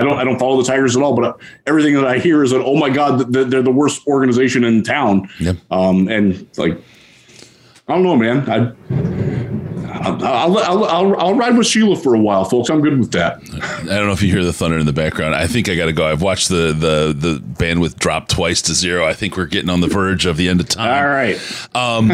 I don't I don't follow the Tigers at all, but everything that I hear is that, oh my God, they're the worst organization in town. Yep. Um, and like, I don't know, man. I, I'll, I'll, I'll, I'll, I'll ride with Sheila for a while, folks. I'm good with that. I don't know if you hear the thunder in the background. I think I got to go. I've watched the, the, the bandwidth drop twice to zero. I think we're getting on the verge of the end of time. All right. Um,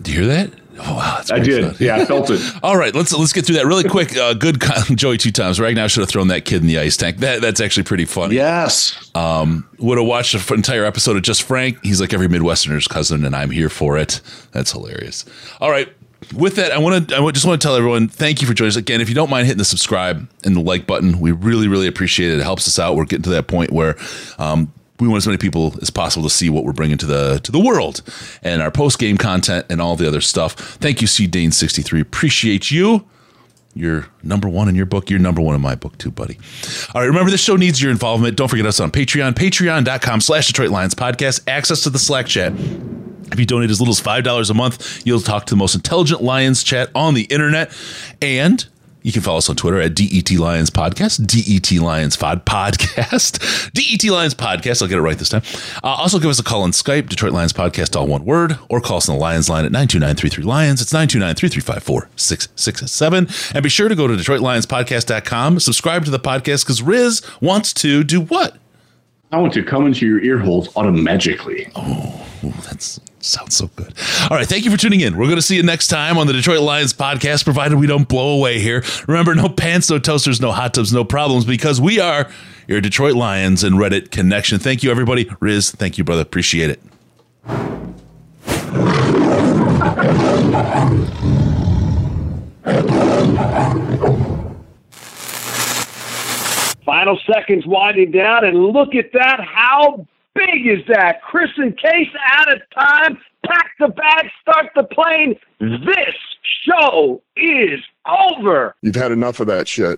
do you hear that? Oh, wow, I did. Fun. Yeah, I felt it. All right, let's let's get through that really quick. Uh, good, con- Joey two times. Ragnow should have thrown that kid in the ice tank. That that's actually pretty funny. Yes. Um, would have watched an entire episode of Just Frank. He's like every Midwesterner's cousin, and I'm here for it. That's hilarious. All right. With that, I want to. I just want to tell everyone thank you for joining us again. If you don't mind hitting the subscribe and the like button, we really really appreciate it. It helps us out. We're getting to that point where. Um, We want as many people as possible to see what we're bringing to the to the world and our post-game content and all the other stuff. Thank you, C Dane sixty-three. Appreciate you. You're number one in your book. You're number one in my book too, buddy. All right. Remember, this show needs your involvement. Don't forget us on Patreon. Patreon.com slash Detroit Lions Podcast. Access to the Slack chat. If you donate as little as five dollars a month, you'll talk to the most intelligent Lions chat on the internet. And... you can follow us on Twitter at D E T Lions Podcast, D E T Lions Pod Podcast, D E T Lions Podcast. I'll get it right this time. Uh, also, give us a call on Skype, Detroit Lions Podcast, all one word, or call us on the Lions line at nine two nine, three three, Lions. It's nine two nine, three three five, four six six seven. And be sure to go to Detroit Lions Podcast dot com. Subscribe to the podcast because Riz wants to do what? I want to come into your ear holes automatically. Oh, that's... sounds so good. All right. Thank you for tuning in. We're going to see you next time on the Detroit Lions Podcast, provided we don't blow away here. Remember, no pants, no toasters, no hot tubs, no problems, because we are your Detroit Lions and Reddit connection. Thank you, everybody. Riz, thank you, brother. Appreciate it. Final seconds winding down, and look at that. How big is that? Chris and Case out of time. Pack the bag, start the plane. This show is over. You've had enough of that shit.